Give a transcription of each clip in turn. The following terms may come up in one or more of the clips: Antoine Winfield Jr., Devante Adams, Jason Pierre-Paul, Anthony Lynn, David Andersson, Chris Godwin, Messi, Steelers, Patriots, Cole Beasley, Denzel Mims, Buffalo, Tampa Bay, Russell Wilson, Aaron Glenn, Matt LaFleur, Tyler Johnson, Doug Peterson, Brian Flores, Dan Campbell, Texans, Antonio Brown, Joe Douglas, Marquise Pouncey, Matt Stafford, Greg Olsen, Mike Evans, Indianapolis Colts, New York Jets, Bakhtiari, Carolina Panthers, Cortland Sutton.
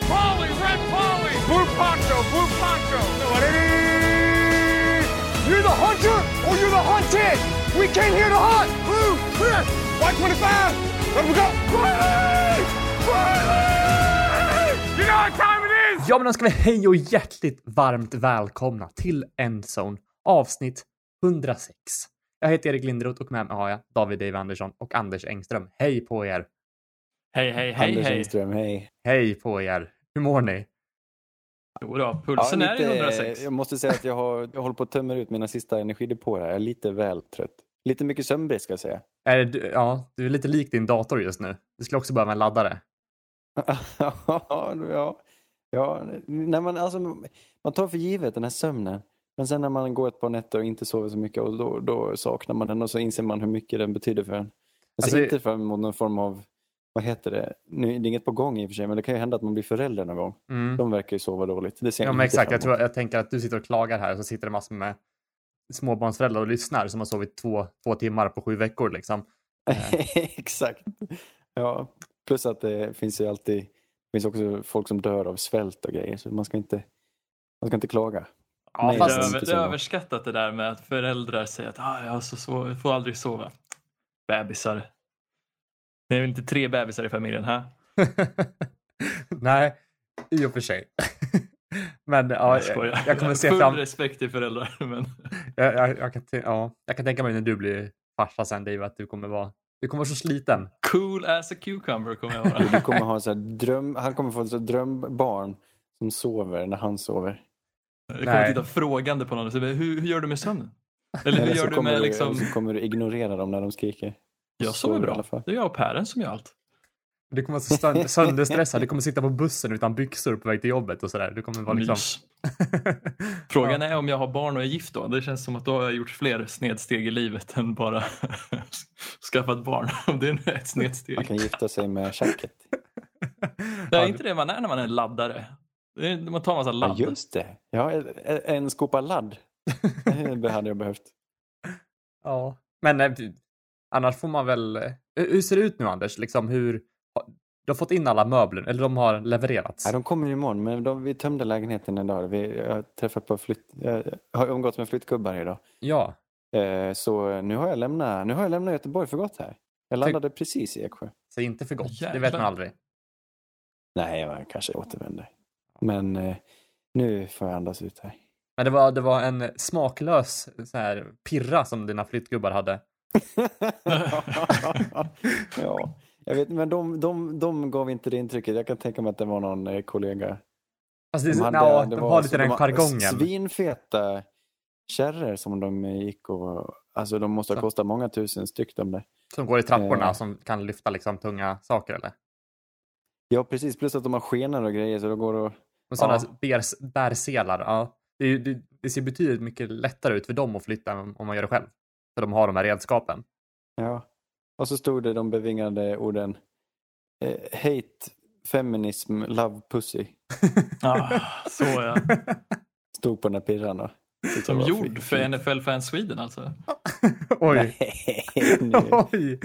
Red Polly, Blue Poncho. You're the hunter or you're the hunted? We came here to hunt. Blue, clear, white 25. Let me go. Riley! You know what time it is! Ja, men då ska vi hej och hjärtligt varmt välkomna till Endzone, avsnitt 106. Jag heter Erik Lindroth och med mig har jag David Andersson och Anders Engström. Hej på er! Hej. Anders Engström, hej. Hej på er. Hur mår ni? Jo då, pulsen är 106. Jag måste säga att jag håller på att tömma ut mina sista energidepåer här. Jag är lite väl trött. Lite mycket sömnbrist ska jag säga. Du är lite lik din dator just nu. Du skulle också behöva en laddare. Ja. När man tar för givet den här sömnen. Men sen när man går ett par nätter och inte sover så mycket och då saknar man den och så inser man hur mycket den betyder för en. Jag ser inte fram emot någon form av, vad heter det? Nu är det inget på gång i och för sig, men det kan ju hända att man blir förälder någon gång. Mm. De verkar ju sova dåligt. Det ser men exakt. Jag tänker att du sitter och klagar här och så sitter det massor med småbarnsföräldrar och lyssnar som har sovit två timmar på 7 veckor liksom. Exakt. Ja, plus att det finns ju alltid också folk som dör av svält och grejer, så man ska inte klaga. Ja, nej, fast det är överskattat det där med att föräldrar säger att jag får aldrig sova. Bebisar. Det är väl inte 3 bebisar i familjen här? Nej, i och för sig. Men ja, jag kommer se fram... Full respekt till föräldrar. Men... jag kan tänka mig när du blir farsa sen, Dave, att du kommer vara så sliten. Cool as a cucumber kommer jag vara. Du kommer ha så här han kommer få ett drömbarn som sover när han sover. Jag kommer titta frågande på någon. Hur gör du med sömnen? Eller hur gör du med liksom... Så kommer du ignorera dem när de skriker. Jag sover bra. Det är jag och Pären som gör allt. Du kommer vara så sönderstressad. Du kommer sitta på bussen utan byxor på väg till jobbet och sådär. Du kommer vara liksom... Frågan är om jag har barn och är gift då. Det känns som att då har jag gjort fler snedsteg i livet än bara skaffat barn. Om det är ett snedsteg. Man kan gifta sig med käcket. Det är inte det man är när man är laddare. Man tar en massa ladd. Ja, just det. Ja, en skopa ladd. Det hade jag behövt. Ja, men annars får man väl... Hur ser det ut nu, Anders? Liksom hur... De har fått in alla möbler, eller de har levererats? Ja, de kommer ju imorgon, men vi tömde lägenheten en dag. Jag har umgått med flyttgubbar idag. Ja. Så nu har jag lämnat Göteborg för gott här. Jag landade precis i Eksjö. Så inte för gott, jävlar. Det vet man aldrig. Nej, jag kanske återvänder. Men nu får jag andas ut här. Men det var en smaklös så här pirra som dina flyttgubbar hade. Ja, jag vet, men de gav inte det intrycket. Jag kan tänka mig att det var någon kollega. Alltså de har lite den jargongen. Svinfeta kärror som de gick och alltså de måste ha kostat många tusen styck de där. Som går i trapporna som kan lyfta liksom tunga saker eller? Ja, precis. Plus att de har skenor och grejer så då går och sådana bärselar. Ja. Det ser betydligt mycket lättare ut för dem att flytta än om man gör det själv. För de har de här redskapen. Ja. Och så stod det de bevingade orden hate, feminism, love, pussy. Så ja. Stod på den här pirran och... Som gjord för NFL Fans Sweden alltså. Oj. Oj.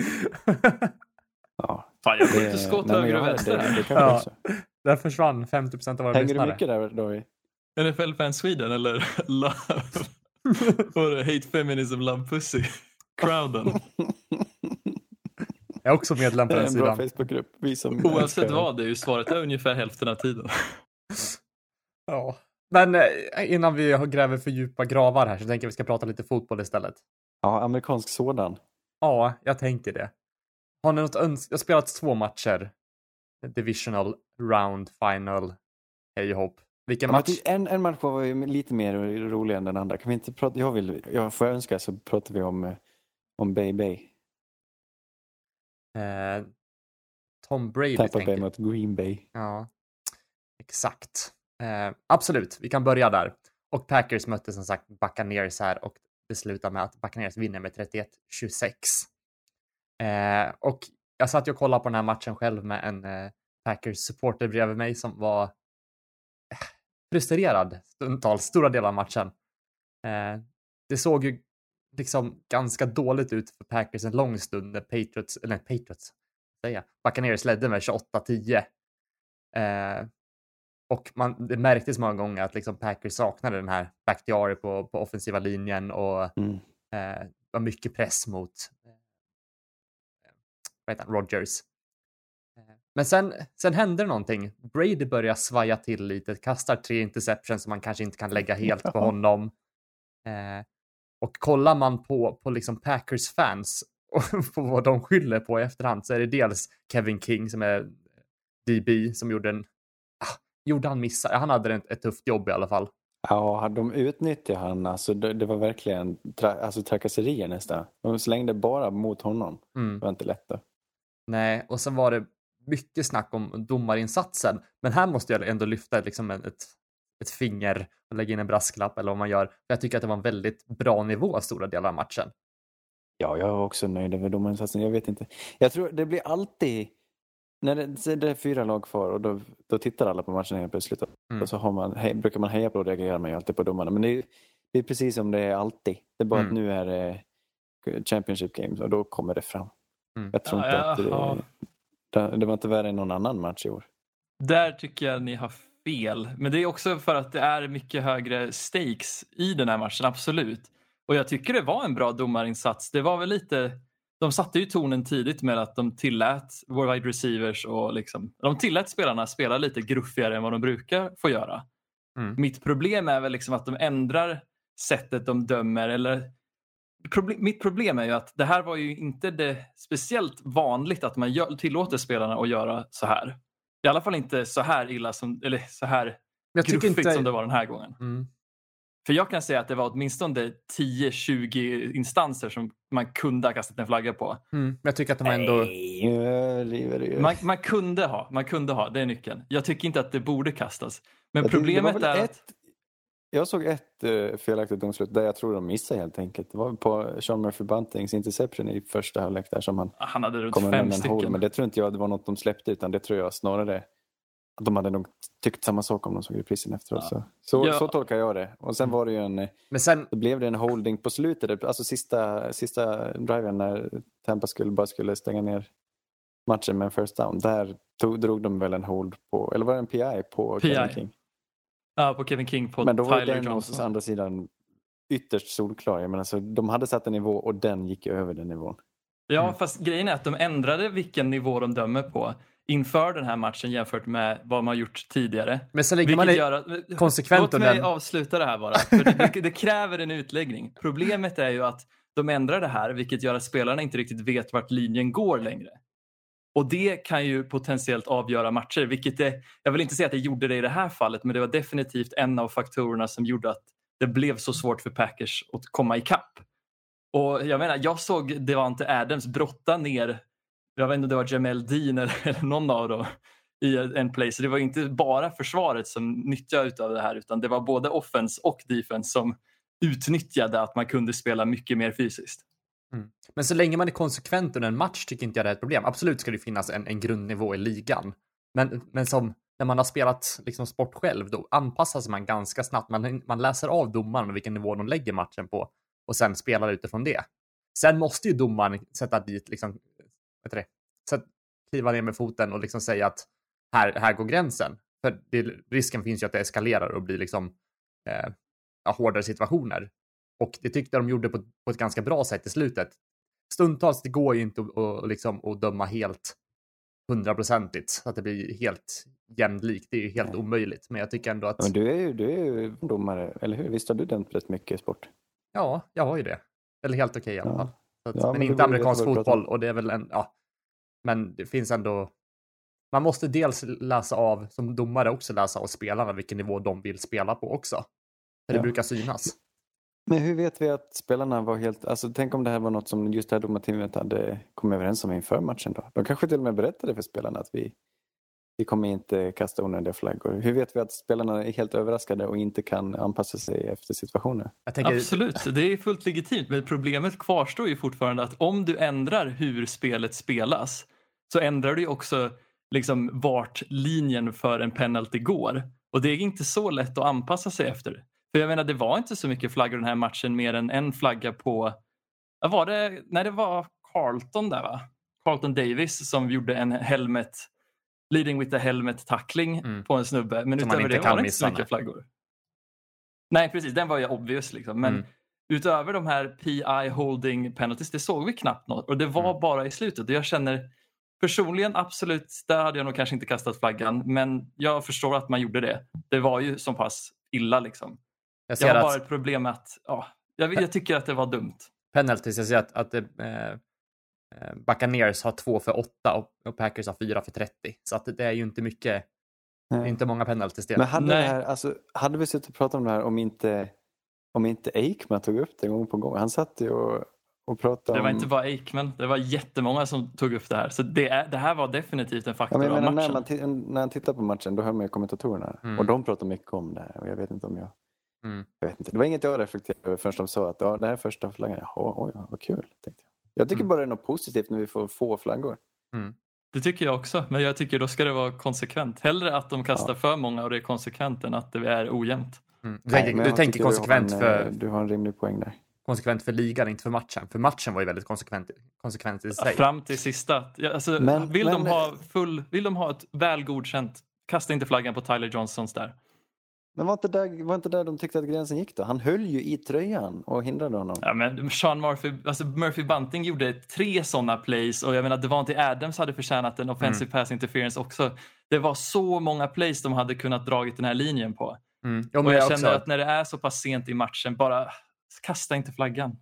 Ja. Fan, jag får inte skott höger och vänster här. Ja. Där försvann 50% av våra lyssnare. Hänger du mycket där då? NFL Fans Sweden eller love... Hate feminism, love pussy. Crowden. Jag är också medlem på den sidan. Facebookgrupp. Oavsett vad, det är ju svaret är ungefär hälften av tiden. Ja. Men innan vi gräver för djupa gravar här så tänker jag att vi ska prata lite fotboll istället. Ja, amerikansk sådan. Ja, jag tänker det. Har ni något jag har spelat 2 matcher. Divisional, round, final. Hej och hopp. Vilken match? En match var ju lite mer rolig än den andra. Kan vi inte prata? Jag får önska så pratar vi om Bay. Tom Brady. Tampa Bay mot Green Bay. Ja, exakt. Absolut, vi kan börja där. Och Packers mötte som sagt Buccaneers här och det slutade med att Buccaneers vinner med 31-26. Och jag satt och kollade på den här matchen själv med en Packers-supporter bredvid mig som var frustrerad stundtals, stora delar av matchen. Det såg ju liksom ganska dåligt ut för Packers en lång stund när Buccaneers ledde med 28-10. Och det märktes många gånger att liksom Packers saknade den här Bakhtiari på offensiva linjen. Och var mycket press mot Rodgers. Men sen händer någonting. Brady börjar svaja till lite. Kastar 3 interceptions som man kanske inte kan lägga helt på honom. Och kollar man på liksom Packers fans och på vad de skyller på i efterhand, så är det dels Kevin King som är DB som gjorde han missar. Han hade ett tufft jobb i alla fall. Ja, de utnyttjade han. Alltså, det var verkligen trakasserier nästan. De slängde bara mot honom. Det var inte lätt då. Nej, och sen var det mycket snack om domarinsatsen. Men här måste jag ändå lyfta liksom ett finger och lägga in en brasklapp eller vad man gör. Jag tycker att det var en väldigt bra nivå stora delar av matchen. Ja, jag är också nöjd över domarinsatsen. Jag vet inte. Jag tror det blir alltid... När det är 4 lag kvar och då tittar alla på matchen helt plötsligt. Och så brukar man heja på och reagerar man ju alltid på domarna. Men det är precis som det är alltid. Det är bara att nu är det Championship Games och då kommer det fram. Jag tror inte det var inte värre än någon annan match i år. Där tycker jag ni har fel. Men det är också för att det är mycket högre stakes i den här matchen, absolut. Och jag tycker det var en bra domarinsats. Det var väl lite... De satte ju tonen tidigt med att de tillät våra wide receivers och liksom, de tillät spelarna spela lite gruffigare än vad de brukar få göra. Mitt problem är väl liksom att de ändrar sättet de dömer, eller mitt problem är ju att det här var ju inte det speciellt vanligt att man tillåter spelarna att göra så här. I alla fall inte så här illa som, eller så här gruffigt som det var den här gången. För jag kan säga att det var åtminstone 10-20 instanser som man kunde ha kastat en flagga på. Men jag tycker att de ändå... Man kunde ha, det är nyckeln. Jag tycker inte att det borde kastas. Men jag problemet är att... Jag såg ett felaktigt domslut där jag tror de missade helt enkelt. Det var på Sean Murphy-Buntings interception i första halvlek där som han hade runt 5 stycken. Men det tror inte jag det var något de släppte, utan det tror jag snarare... De hade nog tyckt samma sak om de såg reprisen efteråt. Ja. Så tolkar jag det. Och sen var det ju då blev det en holding på slutet. Alltså sista driven när Tampa bara skulle stänga ner matchen med en first down. Där drog de väl en hold på, eller var det en PI på Kevin King? Ja, på Kevin King på Tyler Johnson. Men då var Tyler den å andra sidan ytterst solklar. Jag menar, så de hade satt en nivå och den gick över den nivån. Ja, fast grejen är att de ändrade vilken nivå de dömer på inför den här matchen jämfört med vad man har gjort tidigare. Men sen ligger man konsekvent. Låt mig avsluta det här bara. För det kräver en utläggning. Problemet är ju att de ändrar det här, vilket gör att spelarna inte riktigt vet vart linjen går längre. Och det kan ju potentiellt avgöra matcher. Vilket jag vill inte säga att det gjorde det i det här fallet, men det var definitivt en av faktorerna som gjorde att det blev så svårt för Packers att komma ikapp. Och jag menar, jag såg Devante Adams brotta ner, jag vet inte om det var Jamel Dean eller någon av dem i en play. Så det var inte bara försvaret som nyttjade utav det här, utan det var både offense och defense som utnyttjade att man kunde spela mycket mer fysiskt. Men så länge man är konsekvent under en match tycker inte jag det är ett problem. Absolut ska det finnas en grundnivå i ligan. Men som när man har spelat liksom sport själv, då anpassas man ganska snabbt. Man läser av domaren vilken nivå de lägger matchen på och sen spelar utifrån det. Sen måste ju domaren sätta dit liksom... Så att kliva ner med foten och liksom säga att här går gränsen. För risken finns ju att det eskalerar och blir liksom hårdare situationer. Och det tyckte de gjorde på ett ganska bra sätt i slutet. Stundtals det går ju inte att döma helt 100%igt så att det blir helt jämlikt. Det är ju helt omöjligt. Men jag tycker ändå att... Men du är ju domare, eller hur? Visst har du dömt rätt mycket i sport? Ja, jag har ju det. Eller helt okej i alla fall. Men inte amerikansk fotboll och det är väl men det finns ändå, man måste dels läsa av som domare, också läsa av spelarna vilken nivå de vill spela på också. För det brukar synas. Men hur vet vi att spelarna var helt, alltså tänk om det här var något som just det här domarteamet hade kommit överens om inför matchen då. De kanske till och med berättade för spelarna att vi kommer inte kasta onödiga flaggor. Hur vet vi att spelarna är helt överraskade och inte kan anpassa sig efter situationen? Absolut, det är fullt legitimt. Men problemet kvarstår ju fortfarande att om du ändrar hur spelet spelas så ändrar du också liksom vart linjen för en penalty går. Och det är inte så lätt att anpassa sig efter. För jag menar, det var inte så mycket flaggor den här matchen, mer än en flagga på... det var Carlton där va? Carlton Davis som gjorde en helmet... leading with the helmet tackling på en snubbe. Men som utöver det var det inte så mycket flaggor. Nej, precis. Den var ju obvious liksom. Men utöver de här PI holding penalties, det såg vi knappt något. Och det var bara i slutet. Och jag känner personligen absolut, där hade jag nog kanske inte kastat flaggan. Men jag förstår att man gjorde det. Det var ju som pass illa liksom. Jag har bara ett problem med att, ja, jag tycker att det var dumt. Penalties, jag ser att Buccaneers har 2-8 och Packers har 4-30. Så att det är ju inte mycket, inte många penalties det. Men hade vi suttit och pratat om det här om inte Aikman tog upp det gång på gång. Han satt ju och pratade om... Det var inte bara Aikman, det var jättemånga som tog upp det här. Så det här var definitivt en faktor av matchen. När han tittar på matchen, då hör man ju kommentatorerna. Och de pratar mycket om det här. Och jag vet inte om jag... Jag vet inte. Det var inget jag reflekterade över förrän de sa att det här är första flaggan. Jaha, oj, vad kul, tänkte jag. Jag tycker bara det är något positivt när vi får få flaggor. Det tycker jag också. Men jag tycker då ska det vara konsekvent. Hellre att de kastar för många och det är konsekvent än att det är ojämnt. Du tänker konsekvent för... Du har en rimlig poäng där. Konsekvent för ligan, inte för matchen. För matchen var ju väldigt konsekvent i sig. Fram till sista. Alltså, vill de ha ett väl godkänt... Kasta inte flaggan på Tyler Johnsons där. Men var inte där de tyckte att gränsen gick då? Han höll ju i tröjan och hindrade honom. Ja, men Sean Murphy-Bunting gjorde 3 sådana plays. Och jag menar, Devontae Adams hade förtjänat en offensive pass interference också. Det var så många plays de hade kunnat dragit den här linjen på. Ja, men och jag känner att när det är så pass sent i matchen, bara kasta inte flaggan.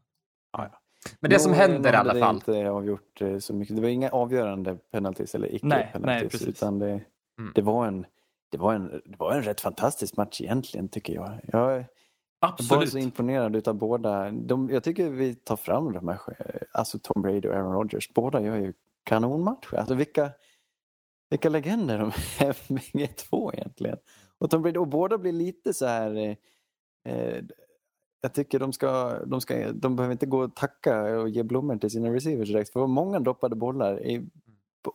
Ja. Men det som händer i alla fall. Inte avgjort så mycket. Det var inga avgörande penalties eller icke-penalties. Utan det var en rätt fantastisk match egentligen, tycker jag. Jag var så imponerad utav båda. Jag tycker vi tar fram de här, alltså Tom Brady och Aaron Rodgers. Båda gör ju kanonmatcher. Alltså vilka legender de är för mig två egentligen. Och Tom Brady och båda blir lite så här... jag tycker de behöver inte gå och tacka och ge blommor till sina receivers direkt. För många droppade bollar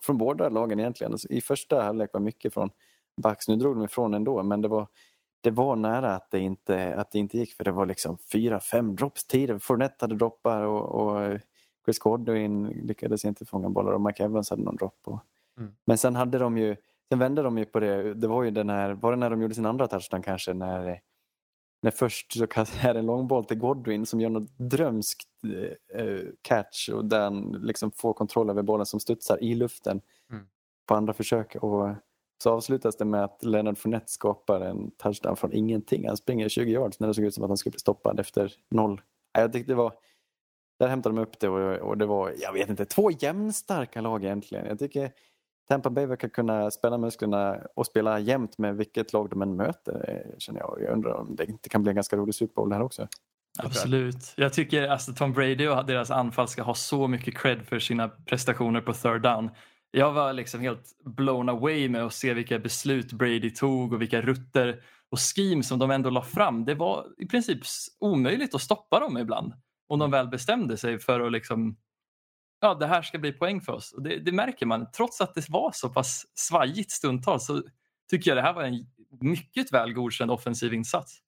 från båda lagen egentligen. Alltså, i första halvlek var mycket från Bucks. Nu drog de ifrån ändå, men det var nära att det inte gick, för det var liksom 4-5 droppstider. Fournette hade droppar och Chris Godwin lyckades inte fånga bollar och Mike Evans hade någon dropp. Men sen hade de ju, sen vände de ju på det. Det var ju när de gjorde sin andra touchdown kanske, när först så kastade det en lång boll till Godwin som gör något drömskt catch och där han liksom får kontroll över bollen som studsar i luften på andra försök. Och så avslutas det med att Leonard Fournette skapar en touchdown från ingenting. Han springer 20 yards när det såg ut som att han skulle bli stoppad efter 0. Jag tyckte det var... Där hämtade de upp det och det var, jag vet inte, 2 jämnstarka lag egentligen. Jag tycker Tampa Bay verkar kunna spänna musklerna och spela jämnt med vilket lag de än möter, känner jag. Jag undrar om det inte kan bli en ganska rolig Super Bowl här också. Absolut. Jag tycker att alltså, Tom Brady och deras anfall ska ha så mycket cred för sina prestationer på third down. Jag var liksom helt blown away med att se vilka beslut Brady tog och vilka rutter och scheme som de ändå la fram. Det var i princip omöjligt att stoppa dem ibland. Om de väl bestämde sig för att liksom, ja, det här ska bli poäng för oss. Och det märker man. Trots att det var så pass svajigt stundtal, så tycker jag det här var en mycket väl godkänd offensiv insats.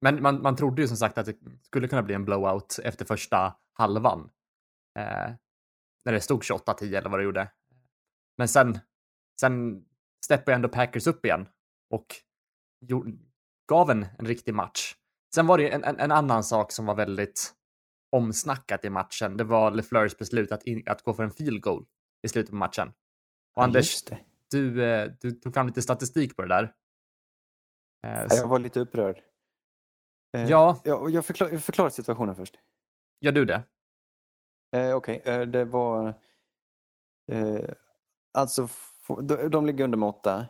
Men man trodde ju som sagt att det skulle kunna bli en blowout efter första halvan. När det stod 28-10 eller vad det gjorde. Men sen steppade ändå Packers upp igen och gav en riktig match. Sen var det en annan sak som var väldigt omsnackat i matchen. Det var LaFleurs beslut att gå för en field goal i slutet på matchen. Och ja, Anders, du tog fram lite statistik på det där. Jag var lite upprörd. Ja. Jag förklarar situationen först. Gör du det? Okej. Det var... Alltså, de ligger under med 8.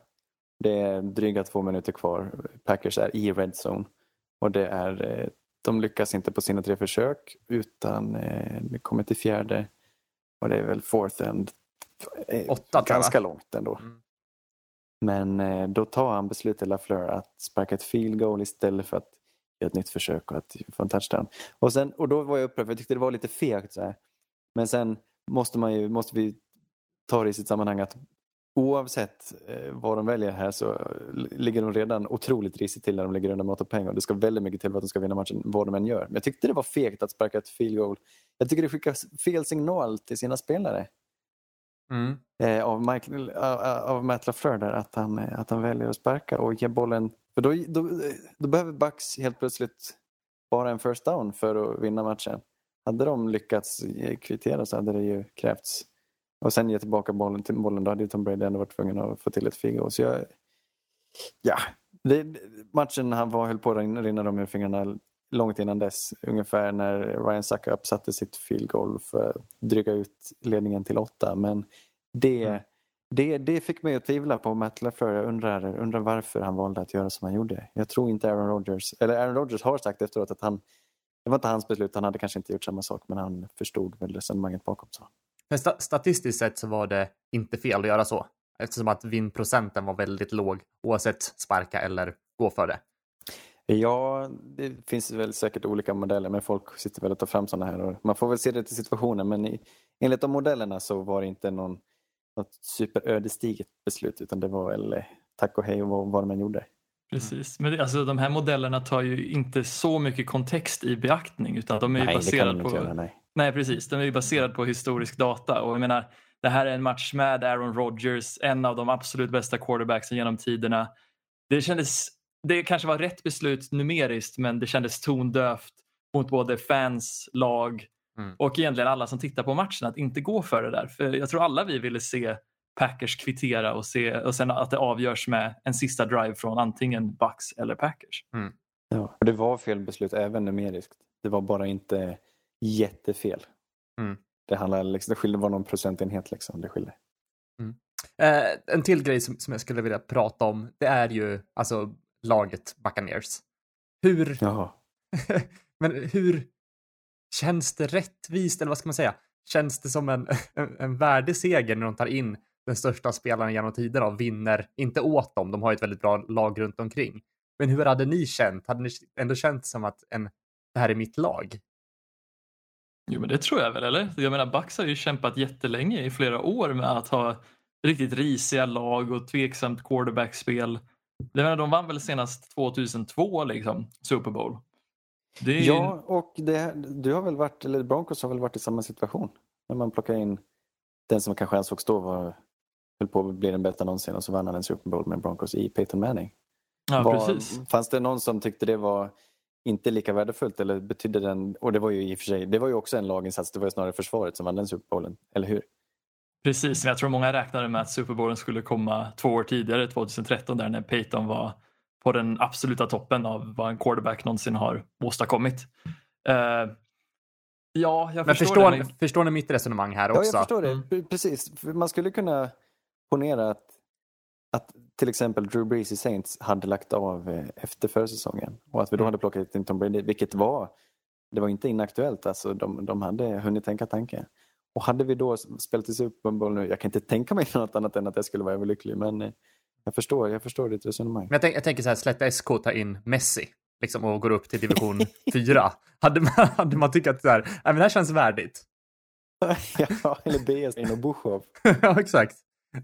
Det är dryga 2 minuter kvar. Packers är i red zone. Och det är, de lyckas inte på sina 3 försök. Utan det kommer till 4:e. Och det är väl fourth and. 8, ganska långt ändå. Men då tar han beslutet, LaFleur, att sparka ett field goal istället för att göra ett nytt försök och att få en touchdown. Och då var jag upprörd, för jag tyckte det var lite fegt så här. Men sen måste vi tar i sitt sammanhang att oavsett vad de väljer här så ligger de redan otroligt risigt till när de ligger under mat och pengar. Det ska väldigt mycket till för att de ska vinna matchen, vad de än gör. Men jag tyckte det var fegt att sparka ett field goal. Jag tycker det skickar fel signal till sina spelare. Av Matt LaFleur där, att han väljer att sparka och ge bollen. För då behöver Bucks helt plötsligt bara en first down för att vinna matchen. Hade de lyckats kvittera så hade det ju krävts. Och sen ge tillbaka bollen till bollen, då hade Tom Brady ändå varit tvungen att få till ett figo. Så matchen höll på att rinna dem ur fingrarna långt innan dess. Ungefär när Ryan Suckup uppsatte sitt field goal för att dryga ut ledningen till 8. Men det fick mig att tvivla på Matt LaFleur. Jag undrar varför han valde att göra som han gjorde. Jag tror inte Aaron Rodgers har sagt efteråt att det var inte hans beslut. Han hade kanske inte gjort samma sak, men han förstod väl resonemanget bakom så. Men statistiskt sett så var det inte fel att göra så. Eftersom att vinprocenten var väldigt låg oavsett sparka eller gå för det. Ja, det finns väl säkert olika modeller, men folk sitter väl och tar fram sådana här. Och man får väl se det till situationen, men enligt de modellerna så var det inte något superödesdiget beslut, utan det var väl tack och hej och vad man gjorde. Precis, men alltså, de här modellerna tar ju inte så mycket kontext i beaktning, utan de är ju baserade på... Nej, precis. Den är ju baserad på historisk data. Och jag menar, det här är en match med Aaron Rodgers, en av de absolut bästa quarterbacksen genom tiderna. Det kanske var rätt beslut numeriskt, men det kändes tondövt mot både fans, lag och egentligen alla som tittar på matchen att inte gå för det där. För jag tror alla vi ville se Packers kvittera och sen att det avgörs med en sista drive från antingen Bucks eller Packers. Mm. Ja, det var fel beslut även numeriskt. Det var bara inte... jättefel. Det handlar liksom, det skiljer var någon procentenhet liksom, det skiljer. En till grej som jag skulle vilja prata om, det är ju alltså laget Buccaneers. Hur känns det rättvist, eller vad ska man säga? Känns det som en värdig seger när de tar in den största spelaren genom tiderna och vinner inte åt dem? De har ju ett väldigt bra lag runt omkring. Men hur hade ni känt? Hade ni ändå känt som att det här är mitt lag? Jo, men det tror jag väl, eller? Jag menar, Bucks har ju kämpat jättelänge i flera år med att ha riktigt risiga lag och tveksamt quarterback-spel. Jag menar, de vann väl senast 2002 liksom, Super Bowl. Det är... Ja, och Broncos har väl varit i samma situation. När man plockar in den som kanske ansågs då höll på att bli den bästa någonsin, och så vann han en Super Bowl med Broncos i Peyton Manning. Ja, precis. Fanns det någon som tyckte det var... inte lika värdefullt, eller betydde den, och det var ju i och för sig, det var ju också en laginsats, det var ju snarare försvaret som vann den Super Bowlen, eller hur? Precis, jag tror många räknade med att Super Bowlen skulle komma 2 år tidigare, 2013 där, när Peyton var på den absoluta toppen av vad en quarterback någonsin har åstadkommit. Förstår ni mitt resonemang här också? Ja, jag förstår det, precis. Man skulle kunna ponera att till exempel Drew Brees i Saints hade lagt av efter förra säsongen. Och att vi då hade plockat in Tom Brady, vilket det var inte inaktuellt. Alltså de hade hunnit tänka tanken. Och hade vi då spelat i Super Bowl nu, jag kan inte tänka mig något annat än att jag skulle vara överlycklig. Men jag förstår ditt resonemang. Jag tänker så här, slätta SK ta in Messi liksom, och går upp till division 4. Hade man tyckt att så här, nej, men det här känns värdigt. Ja, eller BS in och Bushov. Ja, exakt.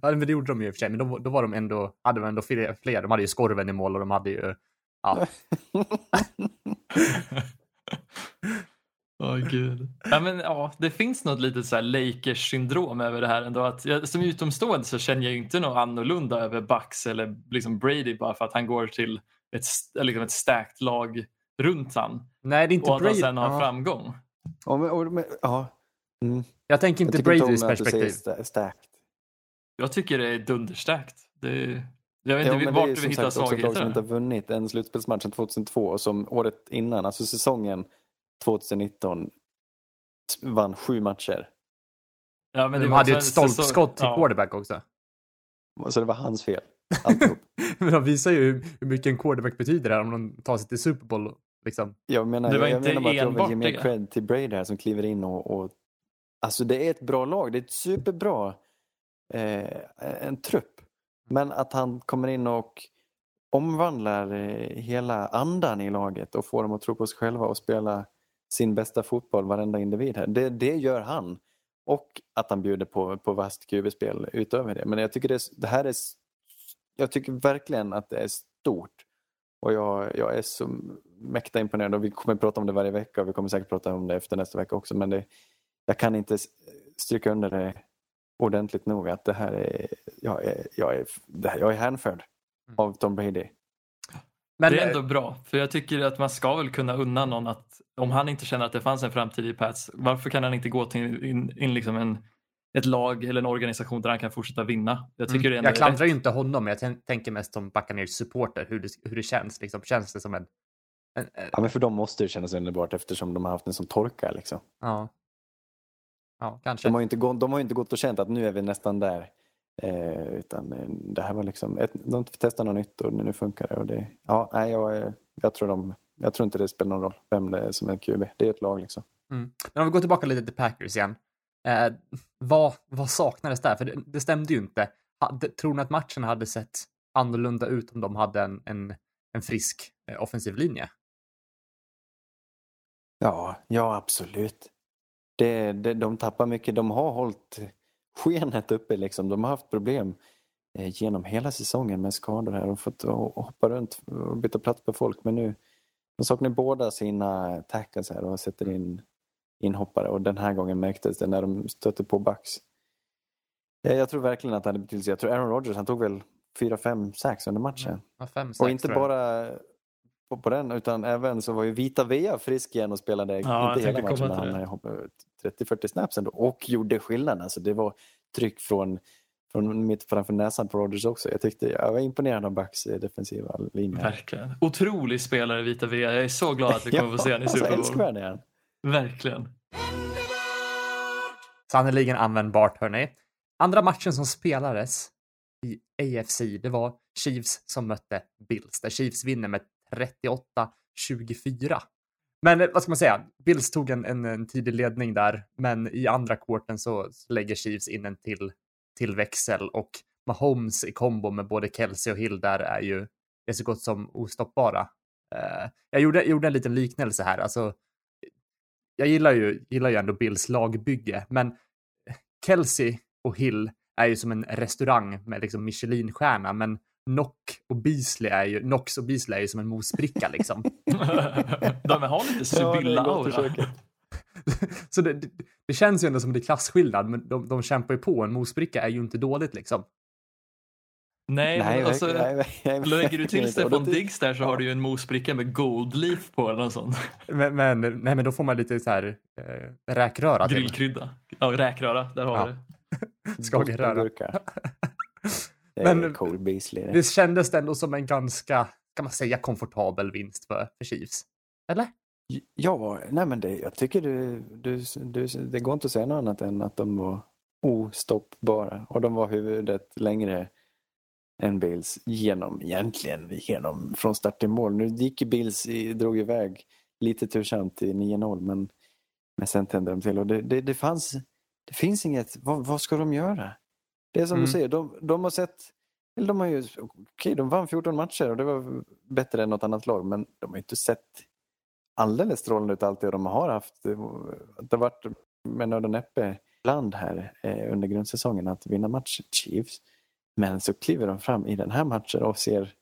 Ja, men det gjorde de ju i och för sig, men då var de ändå, hade de ändå fler. De hade ju Skorven i mål och de hade ju... Ja. Åh, gud. Ja, men ja, det finns något litet så här Lakers-syndrom över det här ändå. Att jag, som utomstående så känner jag ju inte något annorlunda över Bucks eller liksom Brady bara för att han går till liksom ett starkt lag runt han. Nej, det är inte Brady. Och att han sen har framgång. Jag tänker inte Bradys perspektiv. Jag tycker det är dunderstärkt. Jag vet inte vart vi hittar svagheter. Också som inte vunnit en slutspelsmatch 2002 och som året innan, alltså säsongen 2019, vann 7 matcher. Ja, men de hade ju ett stolpskott till quarterback också. Så det var hans fel. Men de visar ju hur mycket en quarterback betyder här om de tar sig till Super Bowl. Liksom. Jag menar bara att jag vill ge mer cred till Brady här som kliver in och... Alltså det är ett bra lag, det är ett superbra... en trupp, men att han kommer in och omvandlar hela andan i laget och får dem att tro på sig själva och spela sin bästa fotboll, varenda individ här, det gör han, och att han bjuder på vasst QB-spel utöver det, men jag tycker jag tycker verkligen att det är stort, och jag är så mäkta imponerad, och vi kommer prata om det varje vecka och vi kommer säkert prata om det efter nästa vecka också, men jag kan inte stryka under det ordentligt nog att det här är jag är hänförd av Tom Brady. Men det är ändå bra, för jag tycker att man ska väl kunna unna någon att om han inte känner att det fanns en framtid i Pats, varför kan han inte gå till liksom ett lag eller en organisation där han kan fortsätta vinna? Jag tycker det är jag klandrar ju inte honom, jag tänker mest som Buccaneers supporter, hur det känns liksom. Känns det som en... Ja, men för dem måste det kännas underbart eftersom de har haft en som torka liksom. Ja, kanske. De har ju inte gått och känt att nu är vi nästan där. Utan det här var liksom de testade något nytt och nu funkar det, och det jag tror inte det spelar någon roll vem det är som är QB. Det är ett lag liksom. Men om vi går tillbaka lite till Packers igen, vad saknades där? För det stämde ju inte. Tror ni att matchen hade sett annorlunda ut om de hade en frisk offensiv linje? Ja, absolut. De tappar mycket. De har hållit skenet uppe liksom. De har haft problem genom hela säsongen med skador här. De har fått hoppa runt och byta plats på folk. Men nu de saknar båda sina tackles här och sätter in inhoppare. Och den här gången märktes det när de stötte på backs. Jag tror verkligen att det hade betydelse. Jag tror Aaron Rodgers, han tog väl 4-5-6 under matchen. Ja, 5-6, och inte bara på den, utan även så var ju Vita Vea frisk igen och spelade inte hela matchen, men han hoppade 30-40 snaps ändå och gjorde skillnad. Alltså det var tryck från mitt framför näsan på Rodgers också. Jag var imponerad av Bucks defensiva linje. Verkligen. Otrolig spelare Vita Vea. Jag är så glad att vi kommer få se honom i Super Bowl. Älskvärd igen. Verkligen. Sannoliken användbart, hörni. Andra matchen som spelades i AFC, det var Chiefs som mötte Bills. Där Chiefs vinner med 38-24. Men vad ska man säga? Bills tog en tidig ledning där, men i andra kvarten så lägger Chiefs in en till växel, och Mahomes i kombo med både Kelce och Hill där är så gott som ostoppbara. Jag gjorde en liten liknelse här. Alltså, jag gillar ju ändå Bills lagbygge, men Kelce och Hill är ju som en restaurang med liksom Michelin-stjärna, men Knox och Beasley är ju som en mosbricka liksom. De har lite Sibylla-aura. Så det känns ju ändå som det är klassskillnad, men de kämpar ju på. En mosbricka är ju inte dåligt liksom. Nej, alltså, nej, lägger du till Stefan Diggs där så har du ju en mosbricka med gold leaf på eller något sånt. Men då får man lite så här räkröra. Grillkrydda. Ja, räkröra, där har du det. Skagerröra. Men Cole Beasley, det kändes ändå som en ganska, kan man säga, komfortabel vinst för Chiefs, eller? Ja, nej men jag tycker det går inte att säga något annat än att de var ostoppbara, och de var huvudet längre än Bills egentligen från start till mål. Nu gick Bills drog iväg lite tursamt i 9-0, men sen tände de till, och det finns inget, vad ska de göra? Det är som du säger, de har sett, eller de har ju, de vann 14 matcher och det var bättre än något annat lag, men de har ju inte sett alldeles strålande ut allt det de har haft. Det har varit med nöd och näppe bland här under grundsäsongen att vinna match Chiefs, men så kliver de fram i den här matchen och ser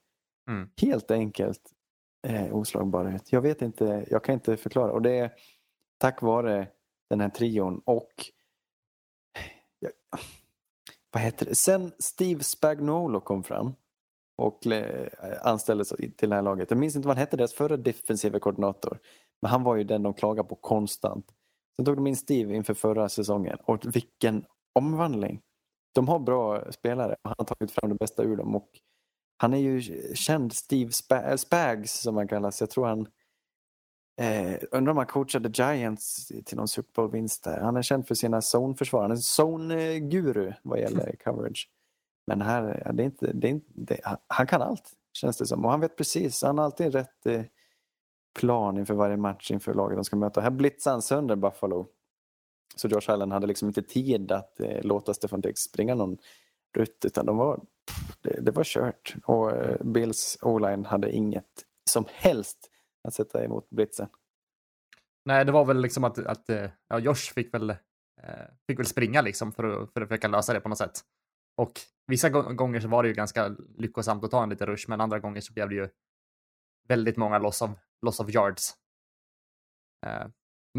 helt enkelt oslagbara ut. Jag vet inte, jag kan inte förklara, och det är tack vare den här trion och vad heter det? Sen Steve Spagnuolo kom fram och anställdes till det här laget. Jag minns inte vad han hette, deras förra defensiva koordinator. Men han var ju den de klagade på konstant. Sen tog de in Steve inför förra säsongen. Och vilken omvandling. De har bra spelare. Han har tagit fram det bästa ur dem. Och han är ju känd Steve Spags som han kallas. Jag tror han... undrar om han coachade Giants till någon Super Bowl-vinst där. Han är känd för sina zone-försvar. Han är en zone-guru vad gäller coverage. Men här, han kan allt, känns det som. Och han vet precis, han har alltid rätt plan inför varje match, inför laget de ska möta. Här blitzade han sönder Buffalo. Så Josh Allen hade liksom inte tid att låta Stefan Diggs springa någon rutt, utan det var kört. Och Bills O-line hade inget som helst att sätta emot blitzen. Nej, det var väl liksom att Josh fick väl springa liksom för att försöka lösa det på något sätt. Och vissa gånger så var det ju ganska lyckosamt att ta en liten rush, men andra gånger så blev det ju väldigt många loss of yards.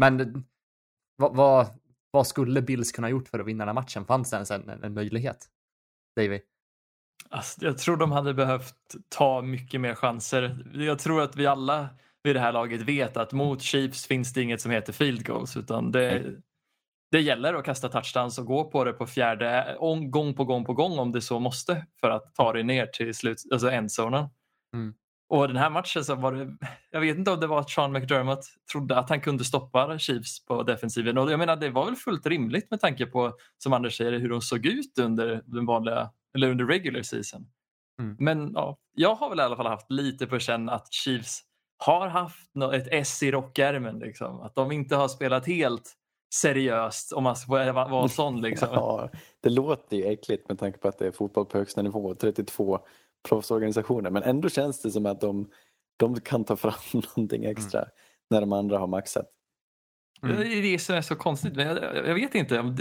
Men vad Vad skulle Bills kunna gjort för att vinna den här matchen? Fanns det ens en möjlighet? David? Alltså, jag tror de hade behövt ta mycket mer chanser. Jag tror att vi alla vid det här laget vet att mot Chiefs finns det inget som heter field goals, utan det gäller att kasta touchdowns och gå på det på fjärde gång på gång om det så måste, för att ta det ner till slut, alltså endzonen. Mm. Och den här matchen så var det, jag vet inte om det var att Sean McDermott trodde att han kunde stoppa Chiefs på defensiven. Och jag menar, det var väl fullt rimligt med tanke på, som Anders säger, hur de såg ut under den vanliga, eller under regular season. Mm. Men ja, jag har väl i alla fall haft lite på känn att Chiefs har haft ett S i rockärmen liksom. Att de inte har spelat helt seriöst, om man ska vara sån liksom. Ja, det låter ju äckligt med tanke på att det är fotboll på högsta nivå, 32 proffsorganisationer, men ändå känns det som att de kan ta fram någonting extra när de andra har maxat. Mm. Det är det som är så konstigt, men jag vet inte om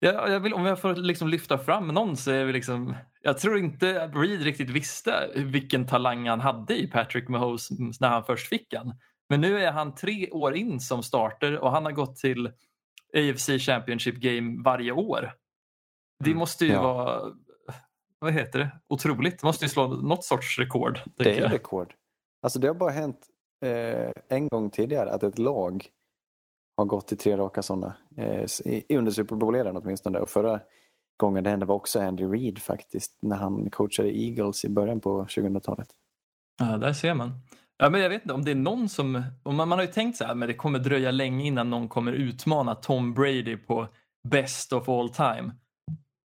det, om jag får liksom lyfta fram någon, så är vi liksom, jag tror inte att Reid riktigt visste vilken talang han hade i Patrick Mahomes när han först fick han. Men nu är han 3 år in som starter och han har gått till AFC Championship Game varje år. Det måste ju vara, vad heter det? Otroligt. Det måste ju slå något sorts rekord. Det är rekord. Alltså det har bara hänt en gång tidigare att ett lag har gått till 3 raka sådana. Under Super Bowl-ledaren åtminstone. Och förra gången det hände var också Andy Reid faktiskt, när han coachade Eagles i början på 2000-talet. Ja, där ser man. Ja, men jag vet inte om det är någon som... Man har ju tänkt så här, men det kommer dröja länge innan någon kommer utmana Tom Brady på best of all time.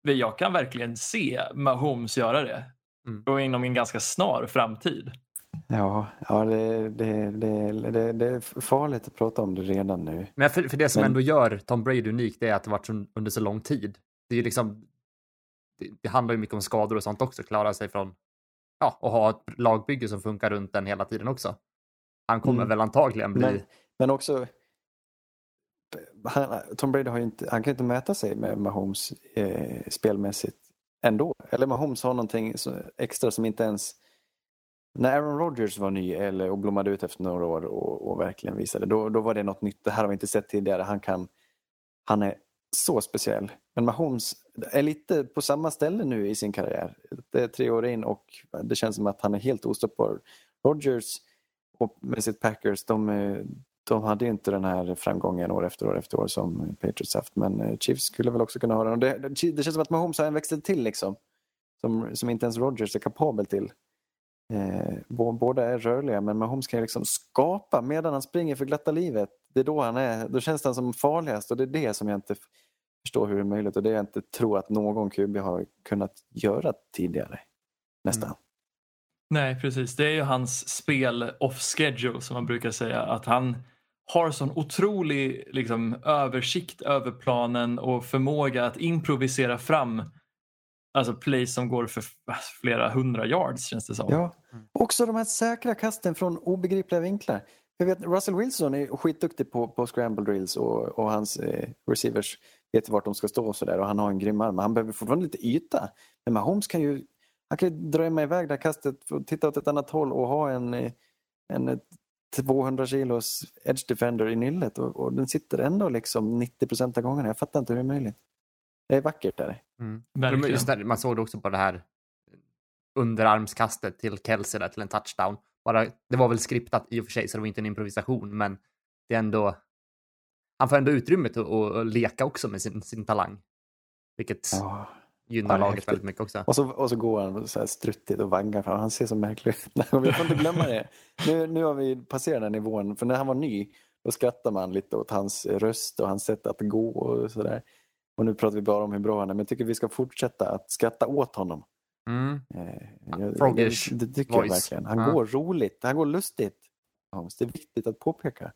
Jag kan verkligen se Mahomes göra det. Och inom en ganska snar framtid. Ja det är farligt att prata om det redan nu. Men för det som ändå gör Tom Brady unikt är att det varit under så lång tid. Det är liksom... Det handlar ju mycket om skador och sånt också. Klara sig från... Ja, och ha ett lagbygge som funkar runt den hela tiden också. Han kommer väl antagligen bli... Men också... Tom Brady har ju inte... Han kan inte mäta sig med Mahomes spelmässigt ändå. Eller Mahomes har någonting extra som inte ens... När Aaron Rodgers var ny och blommade ut efter några år och verkligen visade, då var det något nytt. Det här har vi inte sett tidigare. Han är så speciell. Men Mahomes är lite på samma ställe nu i sin karriär. Det är 3 år in och det känns som att han är helt ostoppbar. Rodgers och med sitt Packers, de hade ju inte den här framgången år efter år som Patriots haft. Men Chiefs skulle väl också kunna ha den. Det känns som att Mahomes har en växel till liksom. Som inte ens Rodgers är kapabel till. Båda är rörliga, men Mahomes kan liksom skapa medan han springer för glatta livet. Det är då han är. Då känns han som farligast, och det är det som jag inte förstår hur det är möjligt. Och det jag inte tror att någon QB har kunnat göra tidigare. Nästan. Nej, precis. Det är ju hans spel off schedule som man brukar säga. Att han har sån otrolig liksom, översikt över planen och förmåga att improvisera fram alltså plays som går för flera 100 yards, känns det som. Ja, också de här säkra kasten från obegripliga vinklar. Jag vet, Russell Wilson är skitduktig på scramble drills och hans receivers vet vart de ska stå och sådär. Och han har en grym arm, men han behöver fortfarande lite yta. Men Mahomes kan ju drömma iväg det här kastet och titta åt ett annat håll och ha en 200 kilos edge defender i nyllet. Och den sitter ändå liksom 90% av gångerna. Jag fattar inte hur det är möjligt. Det är vackert där. Mm. Just där, man såg det också på det här underarmskastet till Kelce där, till en touchdown. Det var väl skriptat i och för sig, så det var inte en improvisation, men det är ändå, han får ändå utrymmet att leka också med sin talang, vilket gynnar laget väldigt mycket också. Och så går han så här struttigt och vaggar fram. Han ser så märklig ut. Vi får inte glömma det. Nu har vi passerat den nivån, för när han var ny då skrattade man lite åt hans röst och hans sätt att gå och sådär. Och nu pratar vi bara om hur bra han är, men jag tycker vi ska fortsätta att skratta åt honom. Mm. Det tycker jag verkligen. Han går roligt, han går lustigt. Det är viktigt att påpeka.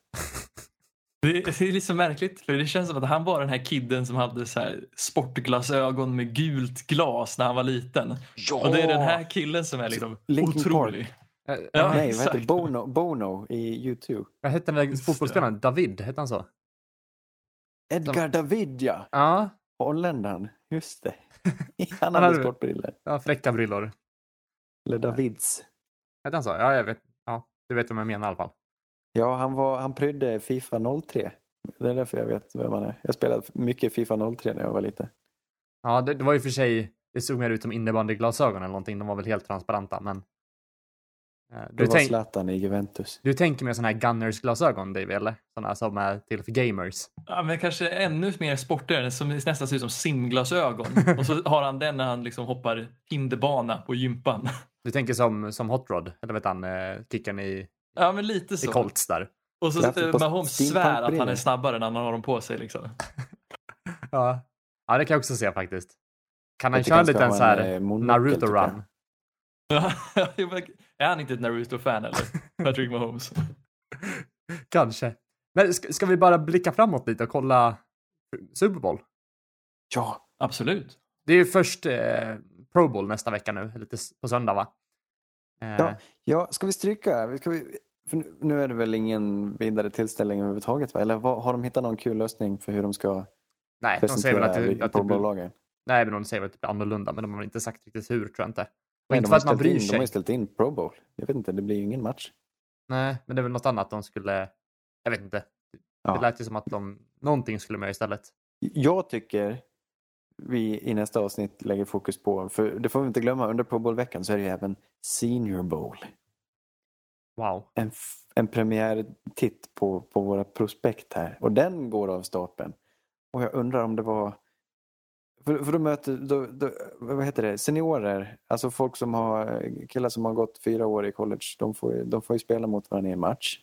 Det är liksom märkligt, för det känns som att han var den här kidden som hade så här sportglasögon med gult glas när han var liten. Ja. Och det är den här killen som är liksom Linkin otrolig. Nej, vad heter Bono i YouTube? Vad hette den där fotbollsspelaren? David, hette han så? Edgar David, ja. Ja. Holländaren, just det. Han hade sportbriller. Ja, fräcka brillor. Eller Davids. Hette han så? Ja, jag vet. Ja, du vet vad jag menar i alla fall. Ja, han prydde FIFA 03 Det är därför jag vet vem man är. Jag spelade mycket FIFA 03 när jag var lite. Ja, det var ju för sig... Det såg mer ut som innebandyglasögon eller någonting. De var väl helt transparenta, men... Du var Zlatan i Juventus. Du tänker med sådana här Gunners-glasögon, David, eller? Sådana som är till för gamers. Ja, men kanske ännu mer sporter. Som nästan ser ut som simglasögon. Och så har han den när han liksom hoppar hinderbana på gympan. Du tänker som Hot Rod, eller vet han, kickaren i... Ja, men lite så. I Colts där. Och så Mahomes svär att han är snabbare när han har dem på sig, liksom. Ja. Ja, det kan jag också se faktiskt. Kan han köra en liten så här Naruto-run? Är han inte ett Naruto-fan eller? Patrick Mahomes. Kanske. Men ska vi bara blicka framåt lite och kolla Super Bowl? Ja, absolut. Det är ju först Pro Bowl nästa vecka nu. Lite på söndag, va? Ja, ska vi stryka? För nu är det väl ingen vidare tillställning överhuvudtaget, va? Eller har de hittat någon kul lösning för hur de ska presentera Pro Bowl-lagen? Nej, men de säger väl typ annorlunda, men de har inte sagt riktigt hur, tror jag inte. Nej, inte för att man bryr sig. De har ställt in Pro Bowl. Jag vet inte, det blir ju ingen match. Nej, men det är väl något annat de skulle... Jag vet inte. Ja. Det lät ju som att någonting skulle med istället. Jag tycker vi i nästa avsnitt lägger fokus på... För det får vi inte glömma, under Pro Bowl-veckan så är det ju även Senior Bowl. Wow. En premiärtitt på våra prospekt här. Och den går av stapeln. Och jag undrar om det var... För då möter, vad heter det, seniorer, alltså folk som har, killar som har gått 4 år i college, de får ju spela mot varandra i en match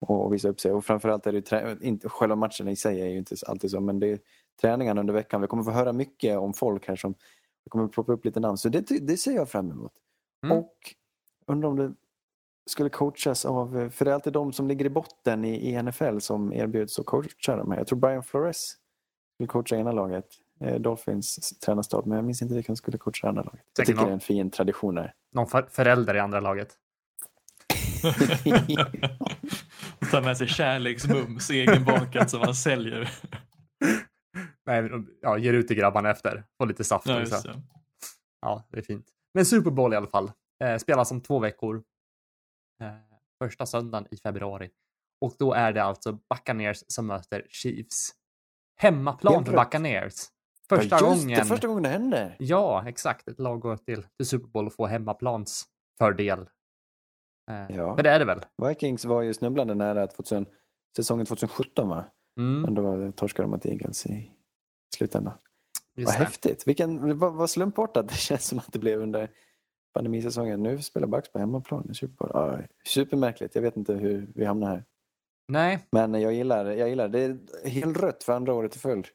och visa upp sig. Och framförallt är det inte, själva matchen i sig är ju inte alltid så, men det är träningen under veckan. Vi kommer få höra mycket om folk här som kommer ploppa upp lite namn, så det ser jag fram emot. Och undrar om det skulle coachas av, för det är alltid de som ligger i botten i NFL som erbjuds att coacha de här. Jag tror Brian Flores vill coacha ena laget, Dolphins tränarstab, men jag minns inte vilka han skulle coacha andra laget. Jag tycker det är en fin tradition där. Någon förälder i andra laget. Ta med sig kärleksbums, egenbakat som man säljer. Nej, ja, ger ut till grabbarna efter. Få lite saft. Ja, så. Ja, det är fint. Men Super Bowl i alla fall. Spelas om 2 veckor. Första söndagen i februari. Och då är det alltså Buccaneers som möter Chiefs. Hemmaplan för Buccaneers. Första gången det händer. Ja, exakt. Ett lag går till Super Bowl och får hemmaplans fördel. Ja. För det är det väl. Vikings var ju snubblande nära säsongen 2017, va? Men då torskade de mot Eagles i slutändan. Just vad det. Häftigt. Vad slumpartat det känns som att det blev under pandemisäsongen. Nu spelar Bucks på hemmaplan i Super Bowl. Ja, supermärkligt. Jag vet inte hur vi hamnar här. Nej. Men jag gillar det. Är helt rött för andra året i följd.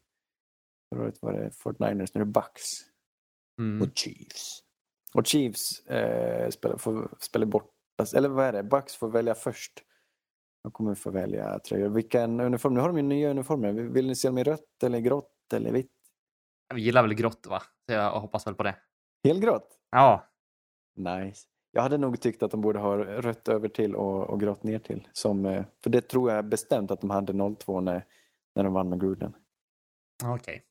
Förra året var det 49ers, nu är det Bucks. Och Chiefs. Och Chiefs spelar bort. Eller vad är det? Bucks får välja först. De kommer få välja tröjor. Vilken uniform? Nu har de ju nya uniformer. Vill ni se dem i rött eller grått eller vitt? Vi gillar väl grått, va? Så jag hoppas väl på det. Helt grått? Ja. Nice. Jag hade nog tyckt att de borde ha rött över till och grått ner till. För det tror jag bestämt att de hade 02 när de vann med Gruden. Okej. Okay.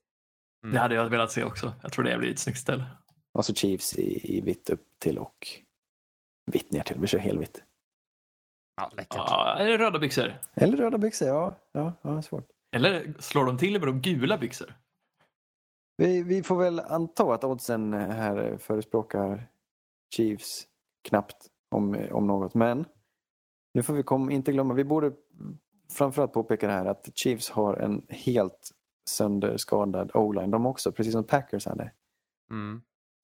Det hade jag velat se också. Jag tror det blir ett snyggt ställe. Och så Chiefs i vitt upp till och vitt ner till. Vi kör helvitt. Ja, läckert. Ja, eller röda byxor. Ja, svårt. Eller slår de till med de gula byxor? Vi får väl anta att oddsen här förespråkar Chiefs. Knappt om något. Men nu får vi inte glömma. Vi borde framförallt påpeka det här att Chiefs har en helt sönderskadad O-line. De också, precis som Packers hade.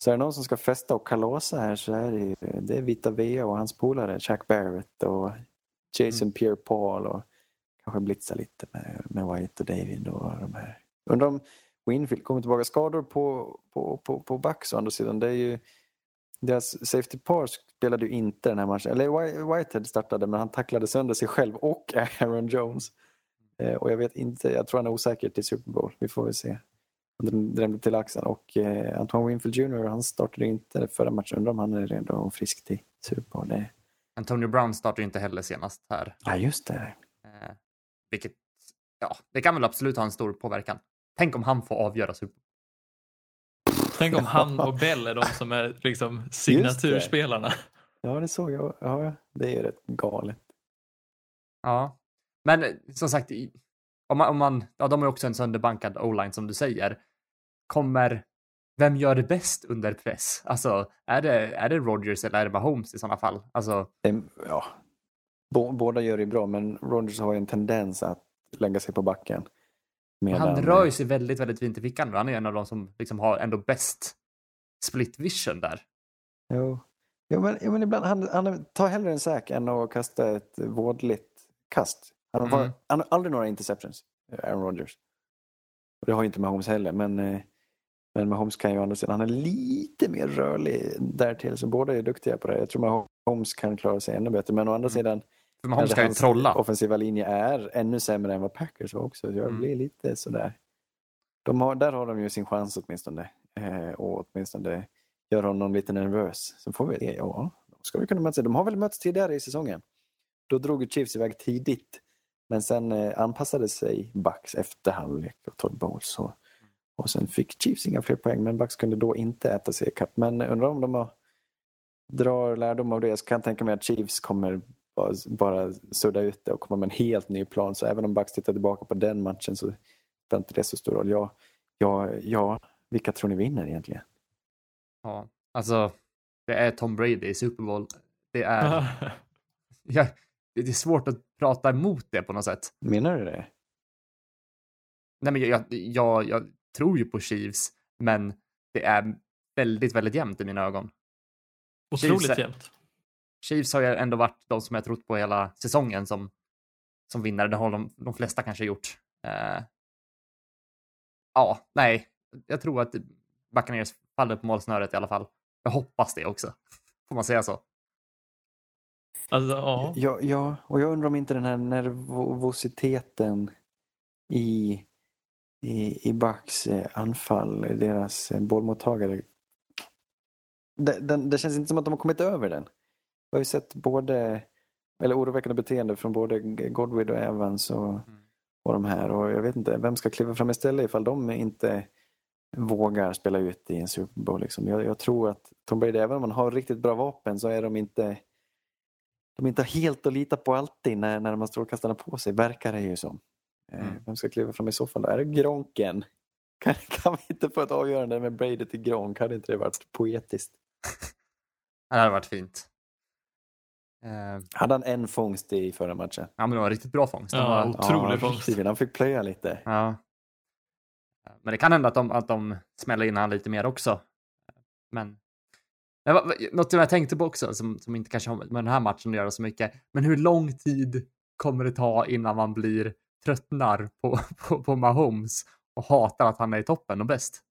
Så är det någon som ska festa och kalasa här så är det är Vita Vea och hans polare Jack Barrett och Jason Pierre-Paul och kanske blitza lite med White och David och de här. Undrar om Winfield kommer tillbaka. Skador på Bucks å andra sidan. Det är ju deras safety par spelade ju inte den här matchen. Eller Whitehead startade, men han tacklade sönder sig själv och Aaron Jones. Och jag vet inte, jag tror han är osäker till Super Bowl. Vi får väl se. Han drömde till axeln. Och Antoine Winfield Jr. han startade inte förra matchen. Undrar om han är redo och frisk till Super Bowl. Nej. Antonio Brown startade inte heller senast här. Ja, just det. Vilket, ja, det kan väl absolut ha en stor påverkan. Tänk om han får avgöra Super Bowl. Tänk om han och Bell är de som är liksom signaturspelarna. Ja, det såg jag. Ja, det är ju rätt galet. Ja, men som sagt, om man de har också en sönderbankad O-line som du säger. Vem gör det bäst under press? Alltså, är det Rodgers eller är det Mahomes i sådana fall? Alltså... Ja, båda gör det bra, men Rodgers har ju en tendens att lägga sig på backen. Medan... Han rör ju sig väldigt, väldigt fint i fickan. Han är en av de som liksom har ändå bäst split vision där. Jo, men ibland han tar hellre en säk än att kasta ett vådligt kast. Han har aldrig några interceptions, Aaron Rodgers. Det har ju inte Mahomes heller, men Mahomes kan ju å andra sidan, han är lite mer rörlig därtill, så båda är duktiga på det. Jag tror Mahomes kan klara sig ännu bättre, men å andra sidan Mahomes kan ju trolla. Offensiva linje är ännu sämre än vad Packers var också. Jag blir lite sådär. Där har de ju sin chans åtminstone. Och åtminstone gör honom lite nervös. Så får vi det, ja. Ska vi kunna mötas? De har väl mötts tidigare i säsongen. Då drog Chiefs iväg tidigt. Men sen anpassade sig Bucks efter halvlek och tog boll så. Och sen fick Chiefs inga fler poäng, men Bucks kunde då inte äta sig i kapp. Men undrar om de drar lärdom av det. Jag kan tänka mig att Chiefs kommer bara sudda ut det och komma med en helt ny plan. Så även om Bucks tittar tillbaka på den matchen så är inte det så stor roll. Ja, vilka tror ni vinner egentligen? Ja, alltså det är Tom Brady i Super Bowl. Det är... ja, det är svårt att prata emot det på något sätt. Menar du det? Nej, men jag tror ju på Chiefs, men det är väldigt, väldigt jämnt i mina ögon. Otroligt jämnt. Chiefs har ju ändå varit de som jag trott på hela säsongen som vinnare. Det har de flesta kanske gjort. Jag tror att Buccaneers faller på målsnöret i alla fall. Jag hoppas det också. Får man säga så? Alltså, ja. Ja, och jag undrar om inte den här nervositeten i Bucks anfall, deras bollmottagare, det känns inte som att de har kommit över den. Jag har ju sett oroväckande beteende från både Godwin och Evans och de här, och jag vet inte vem ska kliva fram istället ifall de inte vågar spela ut i en Super Bowl liksom. Jag tror att Tom Brady, även om man har riktigt bra vapen, så är de inte helt att lita på alltid när de har strålkastarna på sig, verkar det ju som. Vem ska kliva fram i soffan då? Är det Gronken? Kan vi inte få ett avgörande med Brady till Gronk? Hade inte det varit poetiskt? Det hade varit fint. Hade han en fångst i förra matchen? Ja, men det var en riktigt bra fångst. Otrolig fångst. Han fick plöja lite. Ja. Men det kan hända att de smäller in han lite mer också. Men något jag tänkte på också, som inte kanske har med den här matchen att göra så mycket, men hur lång tid kommer det ta innan man blir tröttnar på Mahomes och hatar att han är i toppen och bäst?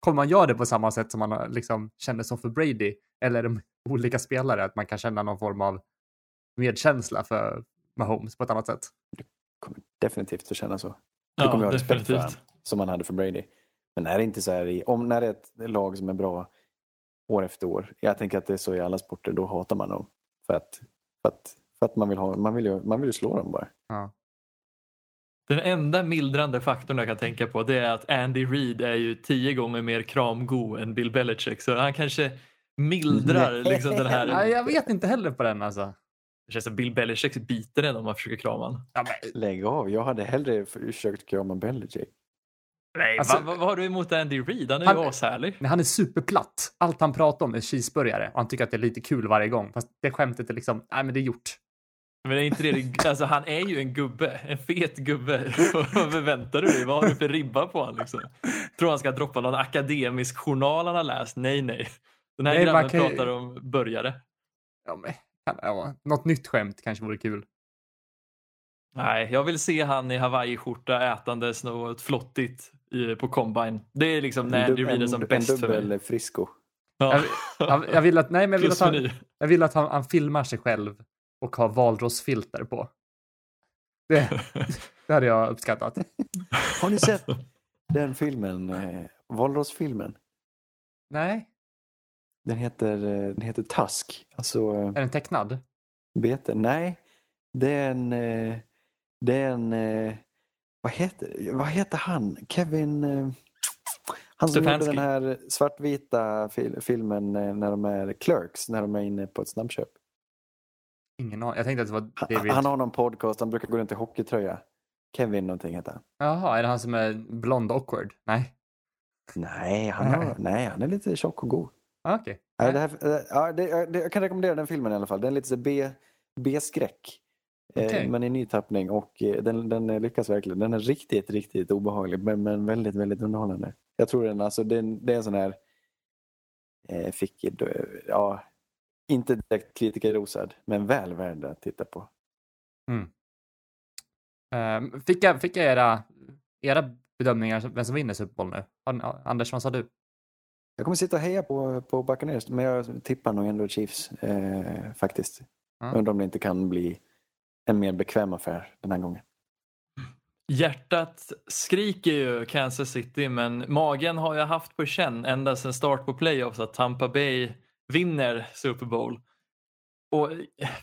Kommer man göra det på samma sätt som man liksom känner så för Brady, eller de olika spelare, att man kan känna någon form av medkänsla för Mahomes på ett annat sätt? Du kommer definitivt att känna så. Du kommer ha respekt för honom, som man hade för Brady. Men är det inte så här när det är ett lag som är bra år efter år, jag tänker att det är så i alla sporter, då hatar man dem för att man vill slå dem bara. Ja. Den enda mildrande faktorn jag kan tänka på, det är att Andy Reid är ju 10 gånger mer kramgo än Bill Belichick. Så han kanske mildrar liksom den här... Nej, jag vet inte heller på den alltså. Det känns som Bill Belichick biter den om man försöker krama han. Ja, men... Lägg av, jag hade hellre försökt krama Belichick. Nej, alltså, vad har du emot Andy Reid? Han är ju ashärlig. Han är superplatt. Allt han pratar om är cheeseburgare. Och han tycker att det är lite kul varje gång. Fast det skämtet är liksom, nej men det är gjort. Men det är inte det, alltså han är ju en gubbe, en fet gubbe. Vad förväntar du dig? Vad har du för ribba på han liksom? Tror han ska droppa någon akademisk journal han har läst? Nej. Den här grannen pratar om börjare. Ja, men, något nytt skämt kanske vore kul. Nej, jag vill se han i Hawaii-skjorta ätandes något flottigt på Combine. Det är liksom när du blir det som bäst för mig. En dubbel frisko. Ja. Jag vill att han filmar sig själv. Och ha valrosfilter på. Det hade jag uppskattat. Har ni sett den filmen? Valrosfilmen? Nej. Den heter Task. Alltså, är den tecknad? Nej. Det är en... Vad heter han? Kevin... Han som gjorde den här svartvita filmen när de är clerks. När de är inne på ett snabbköp. Jag tänkte att det var David. Han har någon podcast, han brukar gå runt i hockeytröja. Kevin någonting heter han. Jaha, är det han som är blond awkward? Nej. Nej, han är lite tjock och god. Ah, okej. Okay. Jag kan rekommendera den filmen i alla fall. Den är lite så B-skräck. Okay. Men i nytappning och den lyckas verkligen. Den är riktigt, riktigt obehaglig men väldigt, väldigt underhållande. Jag tror det är en sån här inte direkt kritikerrosad men väl värd att titta på. Fick jag era bedömningar vem som vinner Super Bowl nu? Anders, vad sa du? Jag kommer sitta och heja på Buccaneers, men jag tippar nog ändå Chiefs faktiskt. Jag undrar om det inte kan bli en mer bekväm affär den här gången. Hjärtat skriker ju Kansas City, men magen har jag haft på känn ända sedan start på playoffs att Tampa Bay vinner Super Bowl. Och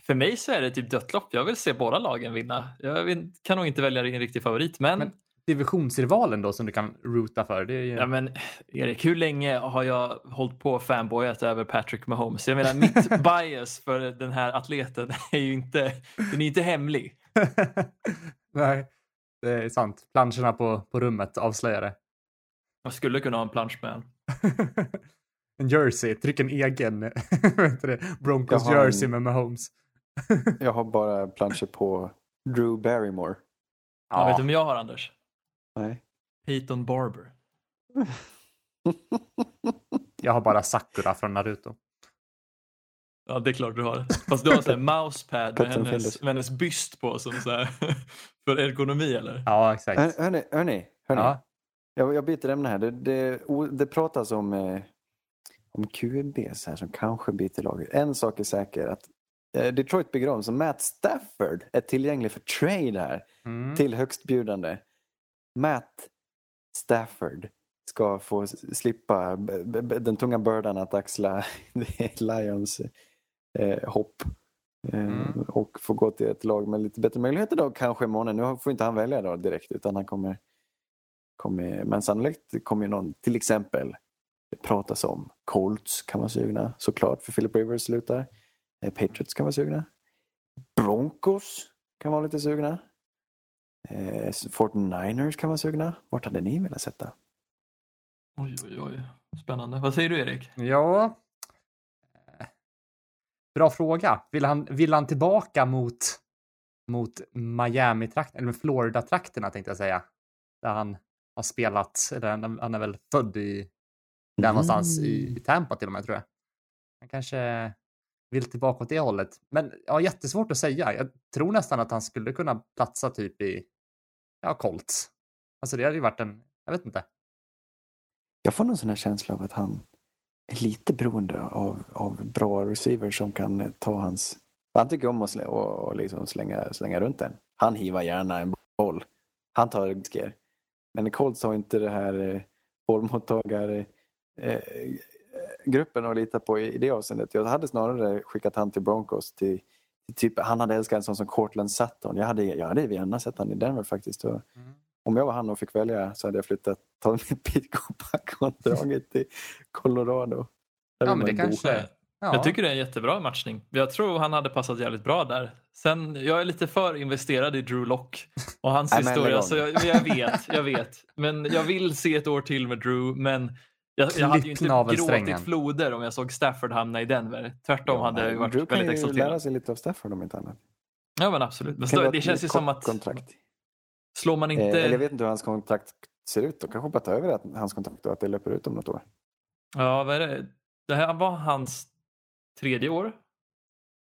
för mig så är det typ dödlopp. Jag vill se båda lagen vinna. Jag kan nog inte välja en riktig favorit, men divisionsrivalen då som du kan ruta för. Det är ju... Ja men Erik, hur länge har jag hållit på fanboyat över Patrick Mahomes? Jag menar, mitt bias för den här atleten är ju inte, den är inte hemlig. Nej, det är sant. Planscherna på rummet avslöjar det. Man skulle kunna ha en plansch med en. En jersey, tryck en egen Broncos jersey med Mahomes. Jag har bara planscher på Drew Barrymore. Ja. Vet du om jag har, Anders? Nej. Peyton Barber. Jag har bara Sakura från Naruto. Ja, det är klart du har. Fast du har så här mousepad med hennes byst på som så här, för ergonomi, eller? Ja, exakt. Hörni. Ja. Jag byter ämne här. Det pratas om QBs här som kanske byter lag. En sak är säker, att Detroit bygger om, så Matt Stafford är tillgänglig för trade här till högstbjudande. Matt Stafford ska få slippa den tunga bördan att axla Lions hopp och få gå till ett lag med lite bättre möjligheter då, kanske imorgon. Nu får inte han välja då direkt, utan han kommer men sannolikt kommer någon, till exempel det pratas om Colts kan vara sugna, såklart, för Philip Rivers slutar. Patriots kan vara sugna. Broncos kan vara lite sugna. 49ers kan vara sugna. Vart hade ni velat sätta? Oj. Spännande. Vad säger du, Erik? Ja. Bra fråga. Vill han tillbaka mot Miami-trakten, eller Florida-trakterna tänkte jag säga. Där han har spelat, eller han är väl född i där någonstans i Tampa till och med, tror jag. Han kanske vill tillbaka åt det hållet. Men ja, jättesvårt att säga. Jag tror nästan att han skulle kunna platsa typ i Colts. Alltså det hade ju varit en, jag vet inte. Jag får någon sån här känsla av att han är lite beroende av bra receivers som kan ta hans... Han tycker om att liksom slänga runt den. Han hivar gärna en boll. Han tar risker. Men Colts har inte det här bollmottagare... gruppen att lita på i det avseendet. Jag hade snarare skickat han till Broncos till typ, han hade älskat en sån som Cortland Sutton. Jag hade gärna sett han i Denver faktiskt. Och, om jag var han och fick välja så hade jag tagit mitt Pitcock-kontrakt till Colorado. Ja, men det kanske... Ja. Jag tycker det är en jättebra matchning. Jag tror han hade passat jävligt bra där. Sen, jag är lite för investerad i Drew Lock och hans historia, så jag vet. Men jag vill se ett år till med Drew, men jag hade ju inte gråtit floder om jag såg Stafford hamna i Denver. Tvärtom hade jag ju varit väldigt exalterad. Du kan ju lära sig lite av Stafford om inte annat. Ja, men absolut. Men det känns ju som att... Kontrakt. Slår man inte... eller jag vet inte hur hans kontrakt ser ut. Då kanske bara ta över hans kontrakt och att det löper ut om något år. Ja, vad är det? Det här var hans tredje år.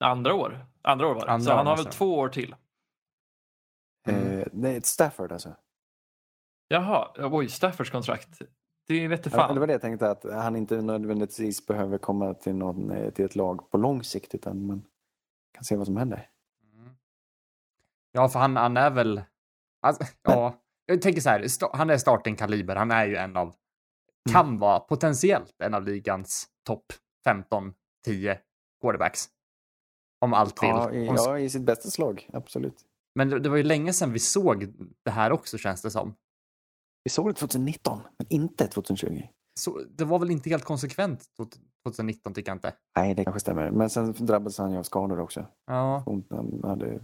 Andra år var det. Så han har väl 2 år till. Nej, Stafford alltså. Jaha, oj, Staffords kontrakt... Det vet fan. Ja, det var det jag tänkte, att han inte nödvändigtvis behöver komma till ett lag på lång sikt, utan man kan se vad som händer. Ja, för han är väl... Alltså, ja, jag tänker så här, han är starting kaliber. Han är ju kan vara potentiellt en av ligans topp 15-10 quarterbacks. Om allt vill. Ja, i sitt bästa slag, absolut. Men det var ju länge sedan vi såg det här också, känns det som. Vi såg det 2019, men inte 2020. Så det var väl inte helt konsekvent 2019, tycker jag inte. Nej, det kanske stämmer. Men sen drabbades han ju av skador också. Ja. Han hade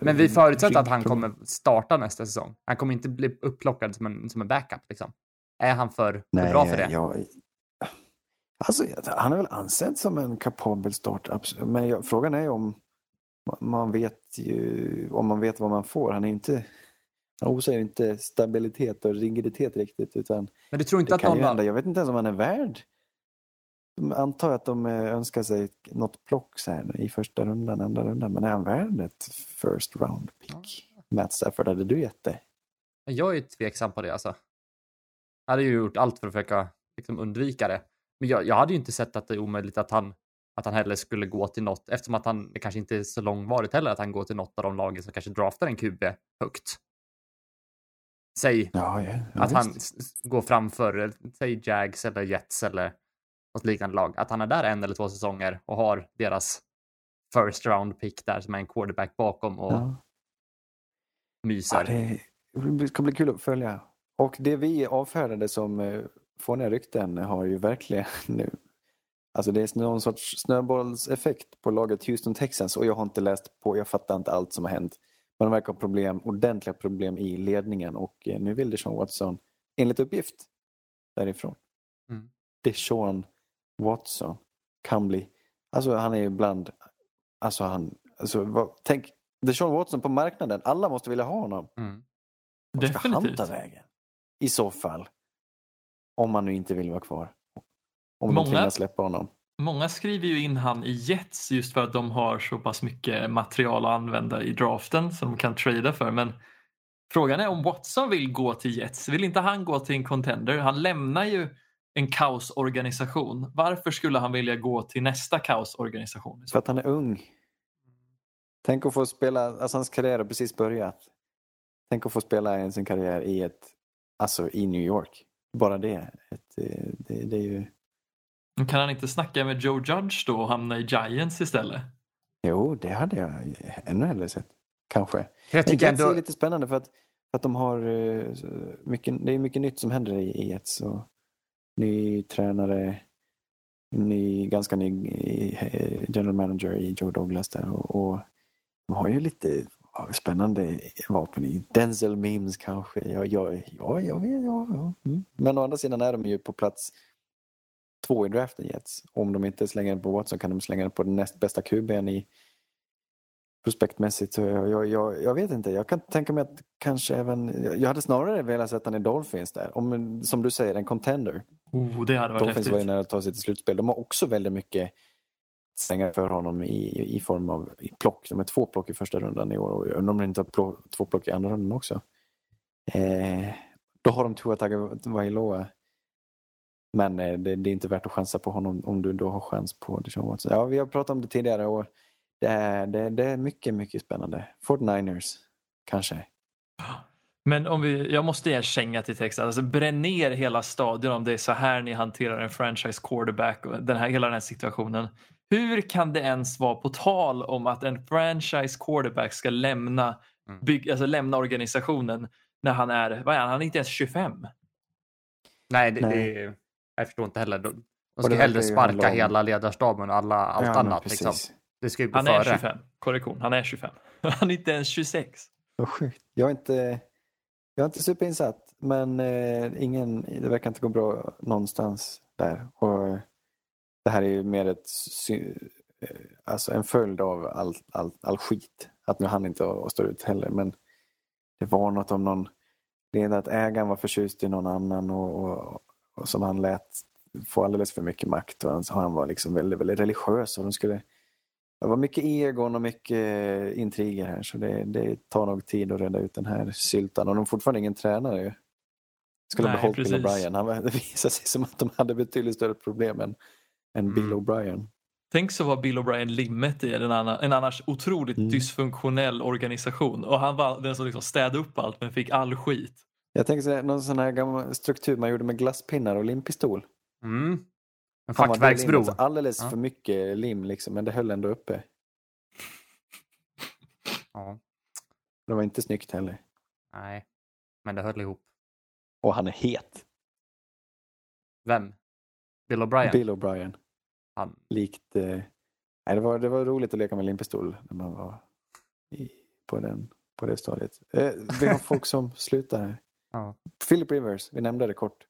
Men vi förutsätter att han kommer starta nästa säsong. Han kommer inte bli upplockad som en backup liksom. Är han för bra för det? Alltså, han är väl ansedd som en kapabel startup. Men frågan är om man vet vad man får. Han säger inte stabilitet och rigiditet riktigt. Utan men du tror inte att jag vet inte ens om han är värd. Jag antar att de önskar sig något plock så här i första rundan, andra rundan. Men är han värd ett first round pick? Ja. Matt Stafford, hade du gett det? Jag är tveksam på det alltså. Jag hade ju gjort allt för att försöka liksom undvika det. Men jag hade ju inte sett att det är omöjligt att han heller skulle gå till något. Eftersom att han kanske inte är så långvarigt heller att han går till något av de lagen som kanske draftar en QB högt. Säg att han går framför, säg Jags eller Jets eller något liknande lag. Att han är där en eller två säsonger och har deras first round pick där som är en quarterback bakom och myser. Det ska bli kul att följa. Och det vi avfärdade som fåniga rykten har ju verkligen nu. Alltså det är någon sorts snöbollseffekt på laget Houston Texans. Och jag har inte läst på, jag fattar inte allt som har hänt. Men de verkar ha ordentliga problem i ledningen. Och nu vill Deshaun Watson, enligt uppgift, därifrån. Mm. Deshaun Watson kan bli... Alltså han är ju bland... tänk Deshaun Watson på marknaden. Alla måste vilja ha honom. Mm. Definitivt. Ska han ta vägen? I så fall. Om man nu inte vill vara kvar. Om man tvingas släppa honom. Många skriver ju in han i Jets just för att de har så pass mycket material att använda i draften som de kan trada för. Men frågan är om Watson vill gå till Jets. Vill inte han gå till en contender? Han lämnar ju en kaosorganisation. Varför skulle han vilja gå till nästa kaosorganisation? För att han är ung. Tänk att få spela, alltså hans karriär har precis börjat. Tänk att få spela sin karriär i New York. Bara det. Det är ju... Kan han inte snacka med Joe Judge då och hamna i Giants istället? Jo, det hade jag ännu hellre sett. Kanske. Jag tycker ändå... Det är lite spännande för att de har mycket, det är mycket nytt som händer i Jets. Så ny tränare, ganska ny general manager i Joe Douglas där. Och de har ju lite spännande vapen i Denzel Mims kanske. Men å andra sidan är de ju på plats 2 i draften Jets. Om de inte slänger den på Watson kan de slänga den på den näst bästa QB:n i prospektmässigt. Så jag vet inte. Jag kan tänka mig att kanske även... Jag hade snarare velat sett han i Dolphins där. Om, som du säger, en contender. Det hade varit Dolphins häftigt. Var ju nära att ta sig till slutspel. De har också väldigt mycket slängar för honom i form av plock. De är 2 plock i första rundan i år. Och om de inte har 2 plock i andra rundan också. Då har de Tua Tagovailoa. Men det är inte värt att chansa på honom om du då har chans på Deshaun Watson. Ja, vi har pratat om det tidigare och det är mycket, mycket spännande. 49ers, kanske. Men jag måste ge en känga till Texas. Alltså, bränn ner hela stadion om det är så här ni hanterar en franchise quarterback och hela den här situationen. Hur kan det ens vara på tal om att en franchise quarterback ska lämna organisationen när han är, han är inte ens 25? Nej. Det är, jag förstår inte heller. De ska hellre sparka hela ledarstaben och allt annat. Liksom. Det ska ju gå före. Han är 25. Korrektion, han är 25. Han är inte ens 26. Vad sjukt. Jag är inte superinsatt. Men det verkar inte gå bra någonstans där. Och det här är ju mer en följd av all skit. Att nu han inte och står ut heller. Men det var något om någon... Det är att ägaren var förtjust i någon annan och som han lät få alldeles för mycket makt. Och han var liksom väldigt, väldigt religiös. Och det var mycket egon och mycket intriger här. Så det tar nog tid att rädda ut den här syltan. Och de har fortfarande ingen tränare. Jag skulle ha behållit Bill O'Brien. Det visade sig som att de hade betydligt större problem än Bill O'Brien. Tänk så var Bill O'Brien limmet i en annars otroligt dysfunktionell organisation. Och han var den som liksom städade upp allt men fick all skit. Jag tänker så någon sån här gammal struktur man gjorde med glasspinnar och limpistol. En fackverksbro. Alltså alldeles för mycket lim liksom, men det höll ändå uppe. Ja. Det var inte snyggt heller. Nej, men det höll ihop. Och han är het. Vem? Bill O'Brien. Han. Likt, nej, det var roligt att leka med limpistol när man var på det stadiet. Vi har folk som slutar här. Ja. Philip Rivers, vi nämnde det kort.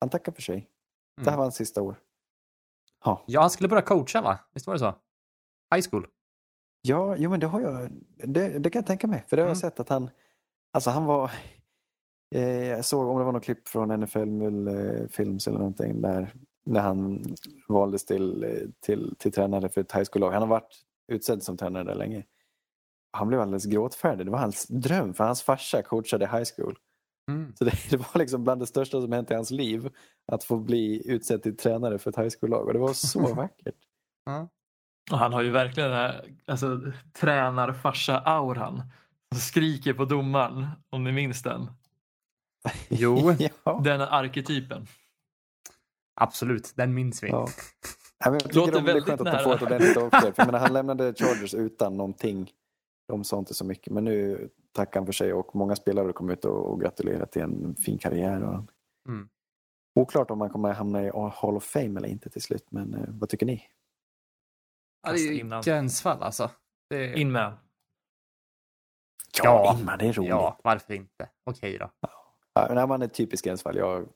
Han tackar för sig. Mm. Det här var hans sista år. Ja. Ja, han skulle börja coacha, va? Visst var det så? High school. Ja, jo, men det har jag. Det kan jag tänka mig. För det har jag sett att han... Alltså han var... jag såg om det var något klipp från NFL-films eller någonting där... När han valdes till tränare för ett high school-lag. Han har varit utsedd som tränare där länge. Han blev alldeles gråtfärdig. Det var hans dröm, för hans farsa coachade high school. Mm. Så det var liksom bland det största som hänt i hans liv. Att få bli utsedd till tränare för ett high school-lag. Och det var så vackert. Mm. Och han har ju verkligen den här, alltså, tränarfarsa-auran. Han skriker på domaren, om ni minns den. Jo, ja. Den arketypen. Absolut, den minns vi. Ja. Jag tycker det är väldigt skönt att de får ett ordentligt avsked. För han lämnade Chargers utan någonting. De sa inte så mycket. Men nu tackar han för sig. Och många spelare kom ut och gratulerade till en fin karriär. Och oklart om han kommer hamna i Hall of Fame eller inte till slut. Men vad tycker ni? Ja, det är gränsfall alltså. Är... In med. Ja, in med, det är roligt. Ja, varför inte? Okej då. Ja, men han är typisk gränsfall.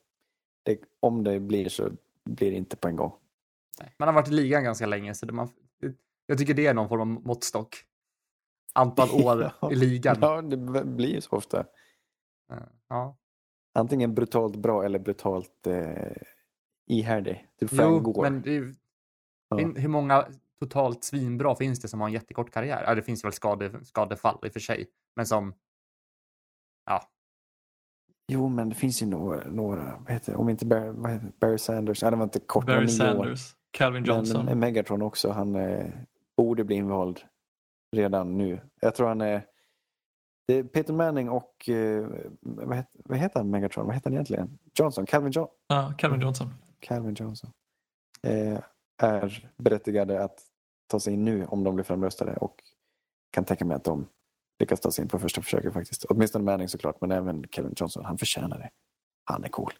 Om det blir så blir det inte på en gång. Nej, man har varit i ligan ganska länge. Så jag tycker det är någon form av måttstock. Antal år i ligan. Ja, det blir så ofta. Ja. Antingen brutalt bra eller brutalt ihärdig. Men hur många totalt svinbra finns det som har en jättekort karriär? Ja, det finns väl skadefall i och för sig. Men som... Ja. Jo, men det finns ju några om inte Barry Sanders. Nej, det var inte kort. Barry Sanders, år. Calvin Johnson. Men Megatron också. Han borde bli invald redan nu. Jag tror han är... Det är Peter Manning och... vad heter han, Megatron? Vad heter han egentligen? Johnson, Calvin Johnson. Ja, Calvin Johnson. Calvin Johnson. Är berättigade att ta sig in nu om de blir framröstade. Och kan tänka mig att de... Det kan ta sig in på första försöket faktiskt. Åtminstone Manning såklart, men även Kevin Johnson. Han förtjänar det. Han är cool.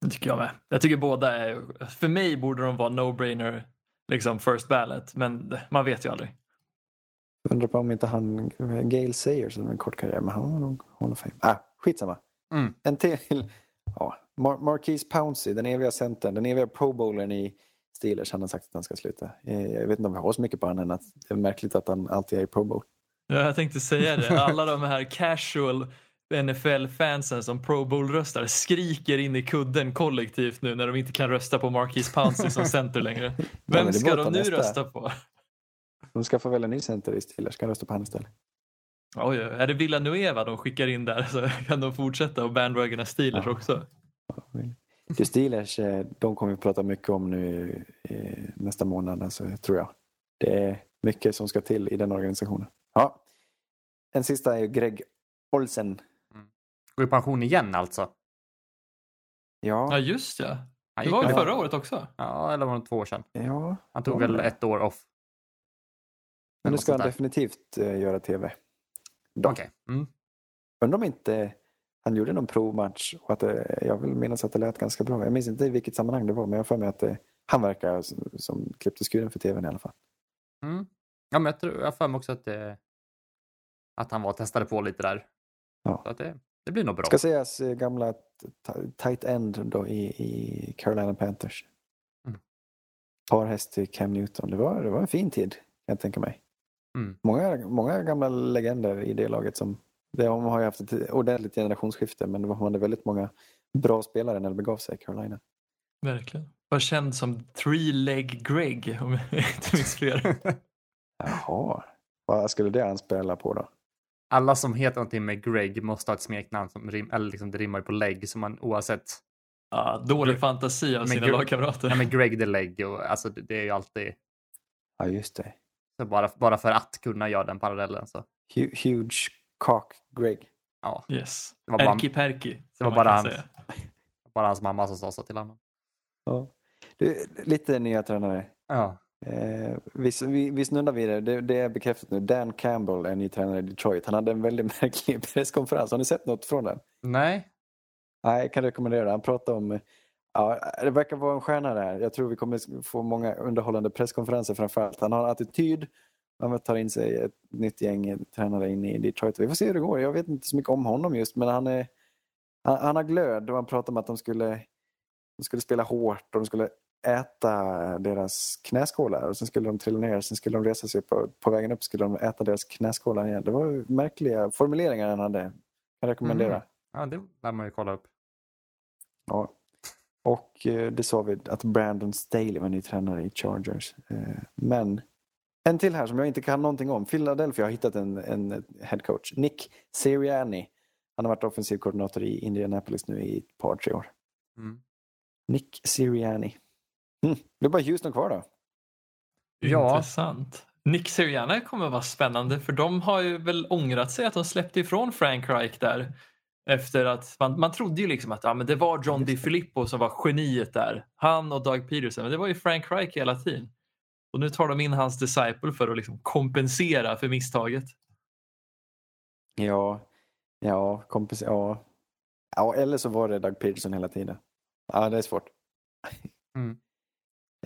Det tycker jag med. Jag tycker båda är... För mig borde de vara no-brainer, liksom first ballot. Men man vet ju aldrig. Jag undrar på om inte han... Gale Sayers som en kort karriär. Men han har nog Hall of Fame. Skitsamma. Mm. En till. Ja. Marquise Pouncey, den eviga centern. Den eviga pro bowlern i Steelers. Han har sagt att han ska sluta. Jag vet inte om vi har så mycket på honom än att det är märkligt att han alltid är i pro bowl. Ja, jag tänkte säga det. Alla de här casual NFL-fansen som Pro Bowl-röstar skriker in i kudden kollektivt nu när de inte kan rösta på Marquise Pouncey som center längre. Vem ska de nu rösta på? De ska få välja ny center i Steelers. Ska rösta på han istället? Oj, är det Villanueva de skickar in där så kan de fortsätta och bandwagona Steelers också. De Steelers, de kommer vi prata mycket om nu nästa månad, alltså, tror jag. Det är mycket som ska till i den organisationen. Ja, en sista är ju Greg Olsen. Går i pension igen alltså. Ja, just det. Det var ju förra året också. Ja, eller var det 2 år sedan. Ja, han tog väl 1 år off. Men nu ska han definitivt göra tv. Okej. Okay. Mm. Undrar om inte han gjorde någon provmatch. Och att jag vill minnas att det lät ganska bra. Jag minns inte i vilket sammanhang det var. Men jag får med att han verkar som klippte skuren för tvn i alla fall. Mm. Ja, men jag får mig också att han var testade på lite där. Ja. Så att det blir nog bra. Ska sägas gamla tight end då i Carolina Panthers. Par häst till Cam Newton. Det var en fin tid, jag tänker mig. Mm. Många gamla legender i det laget som... De har ju haft ett ordentligt generationsskifte, men det var väldigt många bra spelare när det begav sig i Carolina. Verkligen. Var känd som three-leg Greg, om jag inte minns fler. Jaha. Vad skulle det anspela på då? Alla som heter någonting med Greg måste ha ett smeknamn som eller liksom det rimmar på leg, som man oavsett... dålig fantasi av sina lagkamrater. Ja, men Greg the Leg. Och, alltså, det är ju alltid... Ja, just det. Så bara för att kunna göra den parallellen. Så. Huge cock Greg. Ja. Yes. Erki-perki. Det var bara hans mamma som sa så till honom. Ja. Du, lite nya tränare. Ja. Vi snundar vidare. Det är bekräftat nu. Dan Campbell är ny tränare i Detroit. Han hade en väldigt märklig presskonferens. Har ni sett något från den? Nej. Nej, jag kan rekommendera. Han pratade om... Ja, det verkar vara en stjärna där. Jag tror vi kommer få många underhållande presskonferenser framförallt. Han har en attityd han tar in sig ett nytt gäng tränare in i Detroit. Vi får se hur det går. Jag vet inte så mycket om honom just, men han har glöd. Och han pratade om att de skulle spela hårt och de skulle äta deras knäskålar. Och sen skulle de trilla ner, sen skulle de resa sig på vägen upp, skulle de äta deras knäskålar igen. Det var märkliga formuleringar han hade. Jag rekommenderar. Mm. Ja, det lär man ju kolla upp. Ja. Och det sa vi att Brandon Staley var ny tränare i Chargers. Men en till här som jag inte kan någonting om. Philadelphia har hittat en head coach. Nick Sirianni. Han har varit offensiv koordinator i Indianapolis nu i ett par, tre år. Mm. Nick Sirianni. Det är bara Houston kvar då. Ja. Intressant. Nick Sirianni kommer vara spännande. För de har ju väl ångrat sig att de släppte ifrån Frank Reich där. Efter att man trodde ju liksom att men det var John DiFilippo som var geniet där. Han och Doug Peterson. Men det var ju Frank Reich hela tiden. Och nu tar de in hans disciple för att liksom kompensera för misstaget. Ja, kompensera. Ja. Ja, eller så var det Doug Peterson hela tiden. Ja, det är svårt. Mm.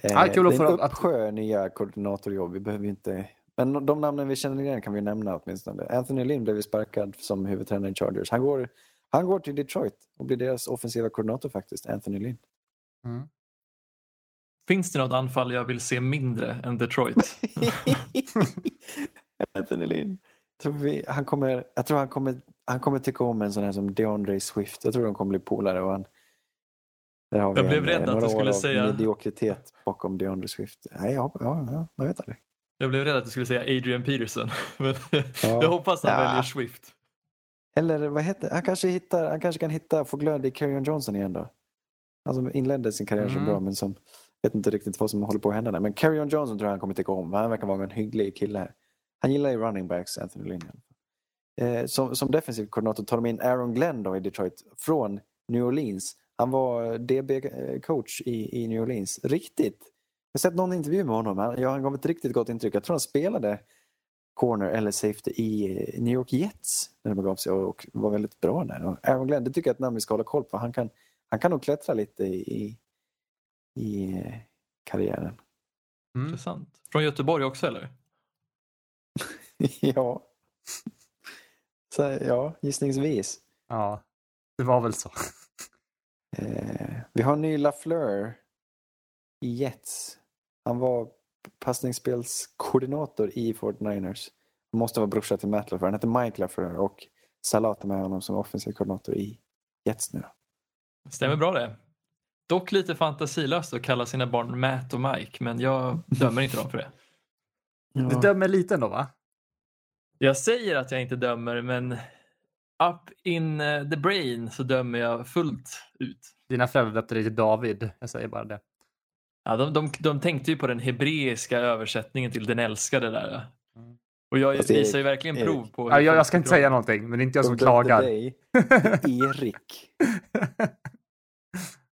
Det är en uppsjö nya koordinatorjobb. Vi behöver ju inte... Men de namnen vi känner igen kan vi nämna åtminstone. Anthony Lynn blev sparkad som huvudtränare i Chargers. Han går till Detroit och blir deras offensiva koordinator faktiskt, Anthony Lynn. Mm. Finns det något anfall jag vill se mindre än Detroit? Anthony Lynn. Jag tror han kommer tycka om en sån här som DeAndre Swift. Jag tror de kommer bli polare och han... Jag blev rädd att du skulle säga... mediokritet bakom DeAndre Swift. Nej, ja, jag vet aldrig. Jag blev rädd att du skulle säga Adrian Peterson. Men ja. Jag hoppas han väljer Swift. Eller vad heter han? Han kanske kan få glöd i Kerryon Johnson igen då. Alltså inledde sin karriär så bra, men som vet inte riktigt vad som håller på att hända där. Men Kerryon Johnson tror jag han kommer tycka om. Han verkar vara en hygglig kille här. Han gillar ju running backs, Anthony Lynn. Som defensiv koordinator tar de in Aaron Glenn då i Detroit från New Orleans. Han var DB-coach i New Orleans. Riktigt. Jag har sett någon intervju med honom. Han gav ett riktigt gott intryck. Jag tror han spelade corner eller safety i New York Jets när de gav sig och var väldigt bra där. Och Aaron Glenn, det tycker jag att namn vi ska hålla koll på. Han kan nog klättra lite i karriären. Intressant. Från Göteborg också eller? Ja. Så, ja, gissningsvis. Ja, det var väl så. Vi har en ny LaFleur i Jets. Han var passningsspelskoordinator i 49ers. Han måste vara brorsa till Matt LaFleur. Han heter Mike LaFleur och Salat med honom som offensiv koordinator i Jets nu. Stämmer bra det. Dock lite fantasilöst att kalla sina barn Matt och Mike, men jag dömer inte dem för det. Ja. Du dömer lite då, va? Jag säger att jag inte dömer, men up in the brain så dömer jag fullt ut. Dina föräldrar döpte dig till David, jag säger bara det. Ja, de tänkte ju på den hebreiska översättningen till den älskade där. Och jag visar ju verkligen prov på... Ja, jag ska inte säga någonting, men det är inte jag som klagar. Erik.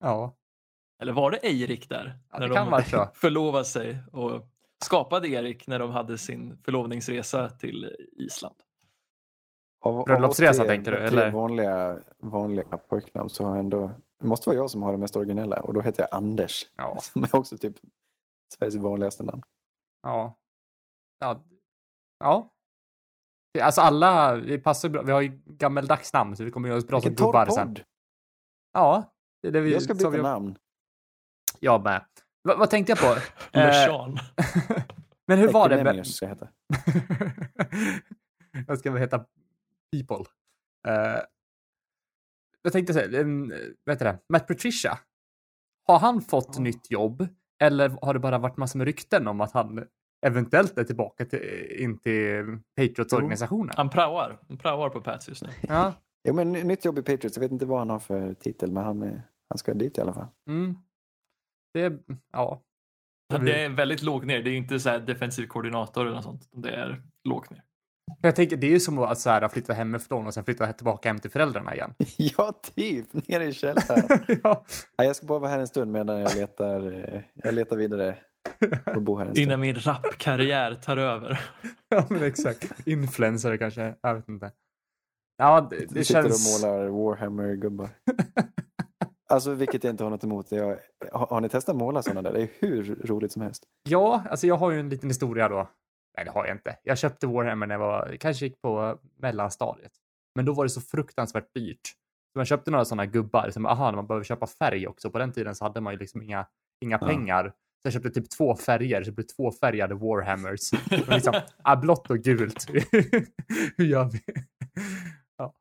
Ja. Eller var det Eirik där? Ja, när de förlovade sig och skapade Erik när de hade sin förlovningsresa till Island. Bröllopsresa tänker du? Eller? vanliga pojknamn så har ändå... Det måste vara jag som har det mest originella. Och då heter jag Anders. Ja. Som är också typ Sveriges vanligaste namn. Ja. Alltså alla... Vi passar bra. Vi har ju gammeldags namn. Så vi kommer göra oss bra som gubbar sen. Ja. Det vi, jag ska byta namn. Jag med. Vad tänkte jag på? Sean. Men hur var det? Jag ska heta. Jag ska väl heta People. Jag tänkte säga, vet du det? Matt Patricia. Har han fått nytt jobb? Eller har det bara varit massor med rykten om att han eventuellt är tillbaka in till Patriots-organisationen? Han praoar på Pats just nu. Ja. Jo, men nytt jobb i Patriots. Jag vet inte vad han har för titel, men han ska dit i alla fall. Mm. Det är väldigt lågt ner. Det är inte så här defensiv koordinator eller något sånt. Det är lågt ner. Jag tänker, det är ju som att så här, flytta hemifrån och sen flytta tillbaka hem till föräldrarna igen. Ja, typ. Ner i källaren. Ja. Jag ska bara vara här en stund medan jag letar vidare och bo här en stund. Innan min rapkarriär tar över. Ja, men exakt. Influencer kanske. Jag vet inte. Ja, det känns... sitter och målar Warhammer-gubbar. Alltså, vilket jag inte har något emot. Har ni testat måla sådana där? Det är hur roligt som helst. Ja, alltså jag har ju en liten historia då. Nej, det har jag inte. Jag köpte Warhammer när jag var, kanske gick på mellanstadiet. Men då var det så fruktansvärt dyrt. Så man köpte några sådana gubbar. Som, man behöver köpa färg också. På den tiden så hade man ju liksom inga pengar. Så jag köpte typ 2 färger. Så det blev 2 färgade Warhammers. Liksom, blått och gult. Hur gör vi? Ja.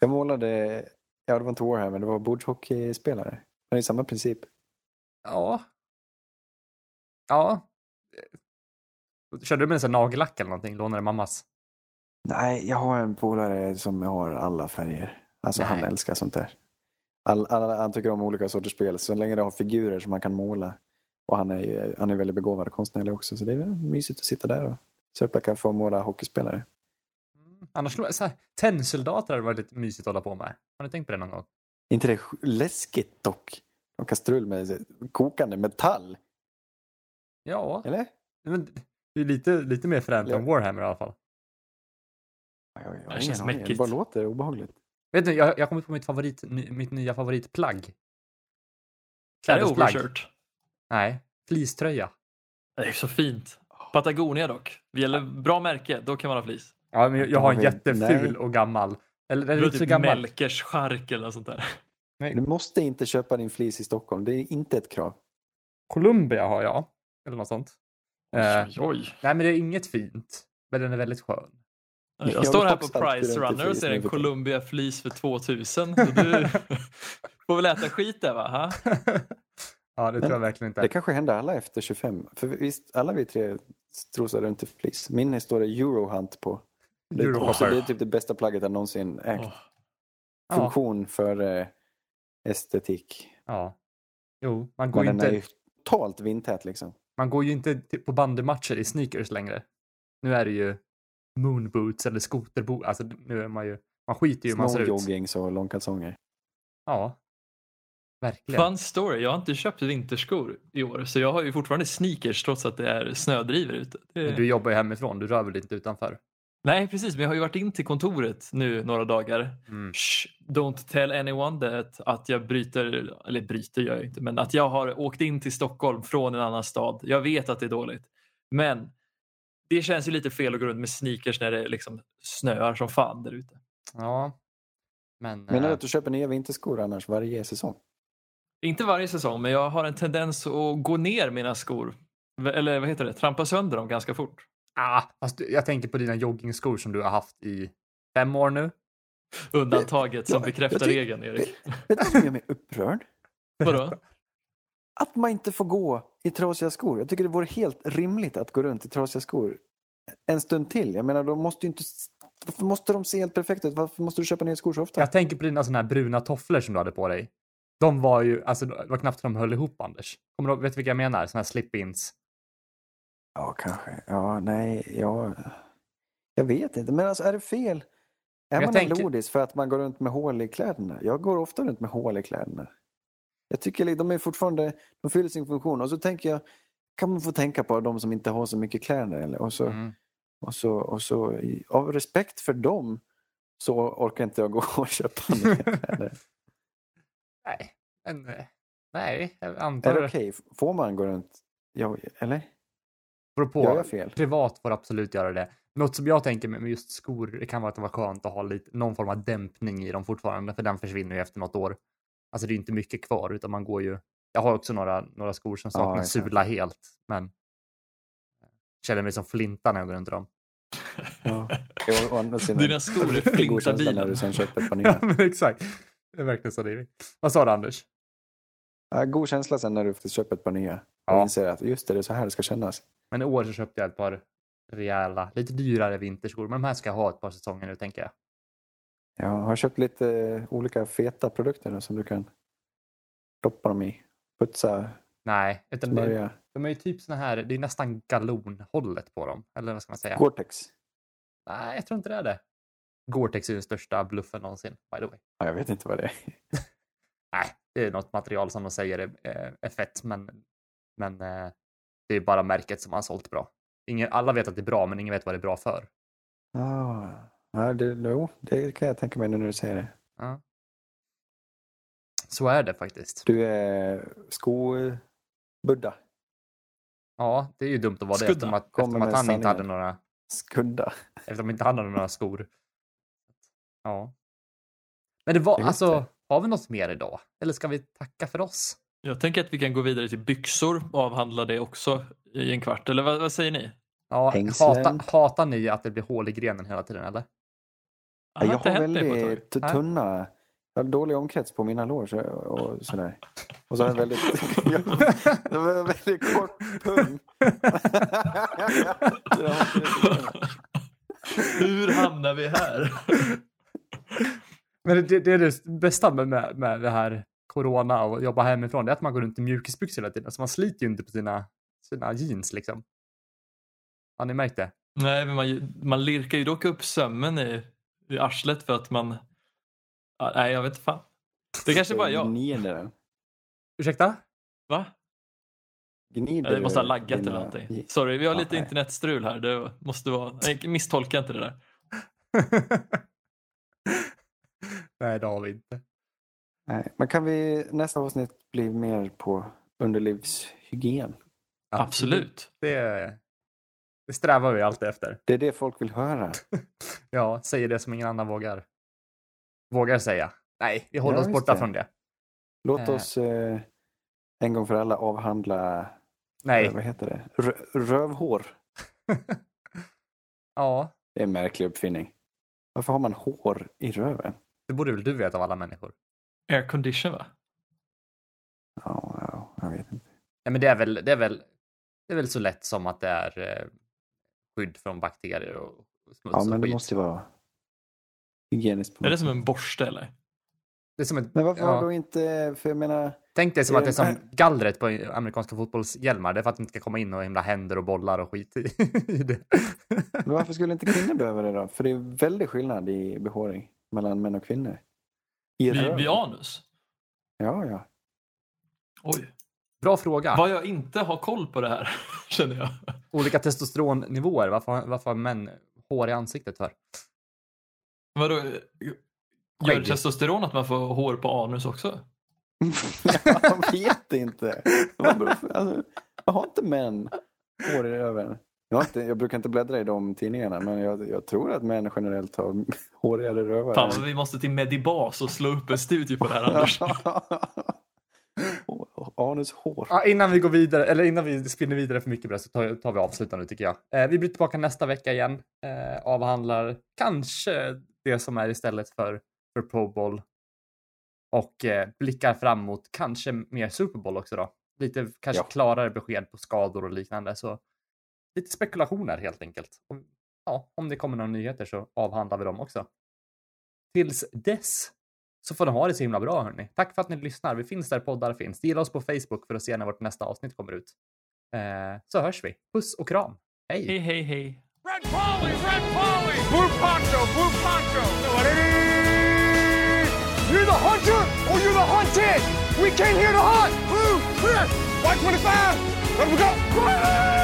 Jag målade... Ja, det var inte Warhammer. Det var bordshockeyspelare. Det är samma princip. Ja. Ja. Körde du med en sån nagellack eller någonting? Lånade mammas? Nej, jag har en polare som har alla färger. Alltså han älskar sånt där. Han tycker om olika sorters spel. Så länge det har figurer som man kan måla. Och han är väldigt begåvad konstnärlig också. Så det är mysigt att sitta där och söpa kaffe och måla hockeyspelare. Annars så här, tennsoldater var lite mysigt att hålla på med. Har ni tänkt på det någon gång? Inte det läskigt dock. De kastrull med kokande metall. Ja. Eller? Men det är lite mer fränt än Warhammer i alla fall. Det känns mäckigt. Det bara låter obehagligt. Vet du, jag kommer på mitt nya favoritplagg. Klädesplagg. Nej, fleecetröja. Det är så fint. Patagonia dock. Det gäller bra märke, då kan man ha fleece. Ja, men jag har en jätteful och gammal. Eller är det typ så gammal? Melkers skärk eller sånt där. Nej. Du måste inte köpa din flis i Stockholm. Det är inte ett krav. Columbia har jag. Eller något sånt. Oj. Nej, men det är inget fint. Men den är väldigt skön. Jag står här på Price Runner och ser en Columbia flis för 2000. Så du får väl äta skit där, va? Ha? Ja, det tror jag verkligen inte. Det kanske händer alla efter 25. För visst, alla vi tre strosar runt i flis. Min står det Eurohunt på. Det är typ det bästa plagget jag någonsin ägt. Funktion för estetik. Ja. Jo, man går inte... Den är ju totalt vindtät liksom. Man går ju inte på bandymatcher i sneakers längre. Nu är det ju moonboots eller skoterboots. Alltså nu är man ju... Man skiter ju hur man ser ut. Snowjoggings och långkalsonger. Ja. Verkligen. Fun story. Jag har inte köpt vinterskor i år. Så jag har ju fortfarande sneakers trots att det är snödriver ute. Men du jobbar ju hemifrån. Du rör väl inte utanför? Nej, precis. Men jag har ju varit in till kontoret nu några dagar. Shh, don't tell anyone that att jag bryter... Eller bryter gör jag inte. Men att jag har åkt in till Stockholm från en annan stad. Jag vet att det är dåligt. Men det känns ju lite fel att gå runt med sneakers när det liksom snöar som fan där ute. Ja. Menar du att du köper nya vinterskor annars varje säsong? Inte varje säsong, men jag har en tendens att gå ner mina skor. Eller vad heter det? Trampa sönder dem ganska fort. Alltså, jag tänker på dina joggingskor som du har haft i 5 år nu. Undantaget som bekräftar regeln, Erik. Vet du vad som gör mig upprörd? Vadå? Att man inte får gå i trasiga skor. Jag tycker det vore helt rimligt att gå runt i trasiga skor en stund till. Jag menar, de måste ju inte... Varför måste de se helt perfekt ut? Varför måste du köpa nya skor så ofta? Jag tänker på dina sådana här bruna tofflor som du hade på dig. De var ju... Alltså, det var knappt de höll ihop, Anders. Vet du vilka jag menar? Sådana här slip-ins. Ja, kanske. Ja, nej. Ja. Jag vet inte. Men alltså, är det fel? Är man melodisk för att man går runt med hål i kläderna? Jag går ofta runt med hål i kläderna. Jag tycker de är fortfarande... De fyller sin funktion. Och så tänker jag... Kan man få tänka på de som inte har så mycket kläder? Eller? Och så, av respekt för dem så orkar inte jag gå och köpa nya kläder. Nej. Jag antar... Är det okej? Får man gå runt? Ja, eller? Apropå, privat får absolut göra det. Något som jag tänker med just skor, det kan vara att det var skönt att ha lite, någon form av dämpning i dem fortfarande, för den försvinner ju efter något år. Alltså det är inte mycket kvar, utan man går ju... Jag har också några skor som saknar sula helt, men känner mig som flinta när jag går runt dem. Ja. Dina skor är flintabilen. När du sen köper på nya. Ja, men exakt. Det är verkligen så det är. Vad sa du, Anders? God känsla sen när du köper ett par nya. Jag inser att just det är så här det ska kännas. Men i år så köpte jag ett par rejäla, lite dyrare vinterskor. Men de här ska jag ha ett par säsonger nu, tänker jag. Ja, jag har köpt lite olika feta produkter nu som du kan doppa dem i. Putsa. Nej, utan de är ju typ såna här, det är nästan galonhållet på dem. Eller vad ska man säga? Gore-Tex. Nej, jag tror inte det är det. Gore-Tex är den största bluffen någonsin, by the way. Ja, jag vet inte vad det är. Nej, det är något material som de säger är fett, men det är bara märket som har sålt bra. Alla vet att det är bra, men ingen vet vad det är bra för. Det kan jag tänka mig när du säger det. Ja. Så är det faktiskt. Du är skobudda. Ja, det är ju dumt att vara det eftersom att han inte hade några skuddar. Eftersom inte han hade några skor. Ja. Men det var det alltså, har vi något mer idag? Eller ska vi tacka för oss? Jag tänker att vi kan gå vidare till byxor och avhandla det också i en kvart. Eller vad säger ni? Ja, hatar ni att det blir hål i grenen hela tiden, eller? Jag har väldigt tunna... Jag har dålig omkrets på mina lår och sådär. Och så är väldigt kort pung. Hur hamnar vi här? Men det är det bästa med det här corona och jobba hemifrån. Det är att man går runt i mjukisbyxor hela tiden. Så man sliter ju inte på sina jeans liksom. Har ni märkt det? Nej, men man lirkar ju dock upp sömmen i arslet för att man... Nej, jag vet inte fan. Det kanske bara jag. Gnider den. Ursäkta? Va? Gnider den. Det måste ha laggat eller någonting. Sorry, vi har lite internetstrul här. Det måste vara... Nej, misstolka inte det där. Nej, det har vi inte. Nej, men kan vi nästa avsnitt bli mer på underlivshygien? Absolut. Det strävar vi alltid efter. Det är det folk vill höra. Ja, säger det som ingen annan vågar säga. Nej, vi håller oss borta från det. Låt oss en gång för alla avhandla... Nej. Vad heter det? Rövhår. Ja. Det är en märklig uppfinning. Varför har man hår i röven? Det borde väl du veta av alla människor. Aircondition, va? Ja, jag vet inte. Nej, men det är väl så lätt som att det är skydd från bakterier och smuts. Ja, men det måste ju vara... Är det som en borste eller? Det är som ett, men varför har du inte, för jag menar... Tänk dig som att det är som gallret på amerikanska fotbollshjälmar. Det är för att det inte ska komma in och himla händer och bollar och skit i det. Men varför skulle inte kvinnor behöva det då? För det är väldigt skillnad i behåring mellan män och kvinnor. Vid anus? Ja. Oj. Bra fråga. Vad jag inte har koll på det här, känner jag. Olika testosteronnivåer. Varför har män hår i ansiktet för? Vadå, gör testosteron att man får hår på anus också? Jag vet inte. Jag har inte män hår i röven. Jag brukar inte bläddra i de tidningarna, men jag tror att män generellt har hår i röven. Fan, vi måste till Medibas och slå upp en studie på det här, Anders. Anus hår. Ja, innan vi går vidare, eller innan vi spinner vidare för mycket på det, så tar vi avsluta nu, tycker jag. Vi blir tillbaka nästa vecka igen. Avhandlar kanske... Det som är istället för Pro Bowl. Och blickar framåt. Kanske mer Super Bowl också då. Lite kanske klarare besked på skador och liknande. Så lite spekulationer helt enkelt. Och, ja, om det kommer några nyheter så avhandlar vi dem också. Tills dess så får ni ha det så himla bra, hörni. Tack för att ni lyssnar. Vi finns där poddar finns. Dela oss på Facebook för att se när vårt nästa avsnitt kommer ut. Så hörs vi. Puss och kram. Hej. Hej, hej, hej. Red Polly, blue poncho, you're the hunter or you're the hunted, we came here to hunt, blue, red, white 25, let 'em go,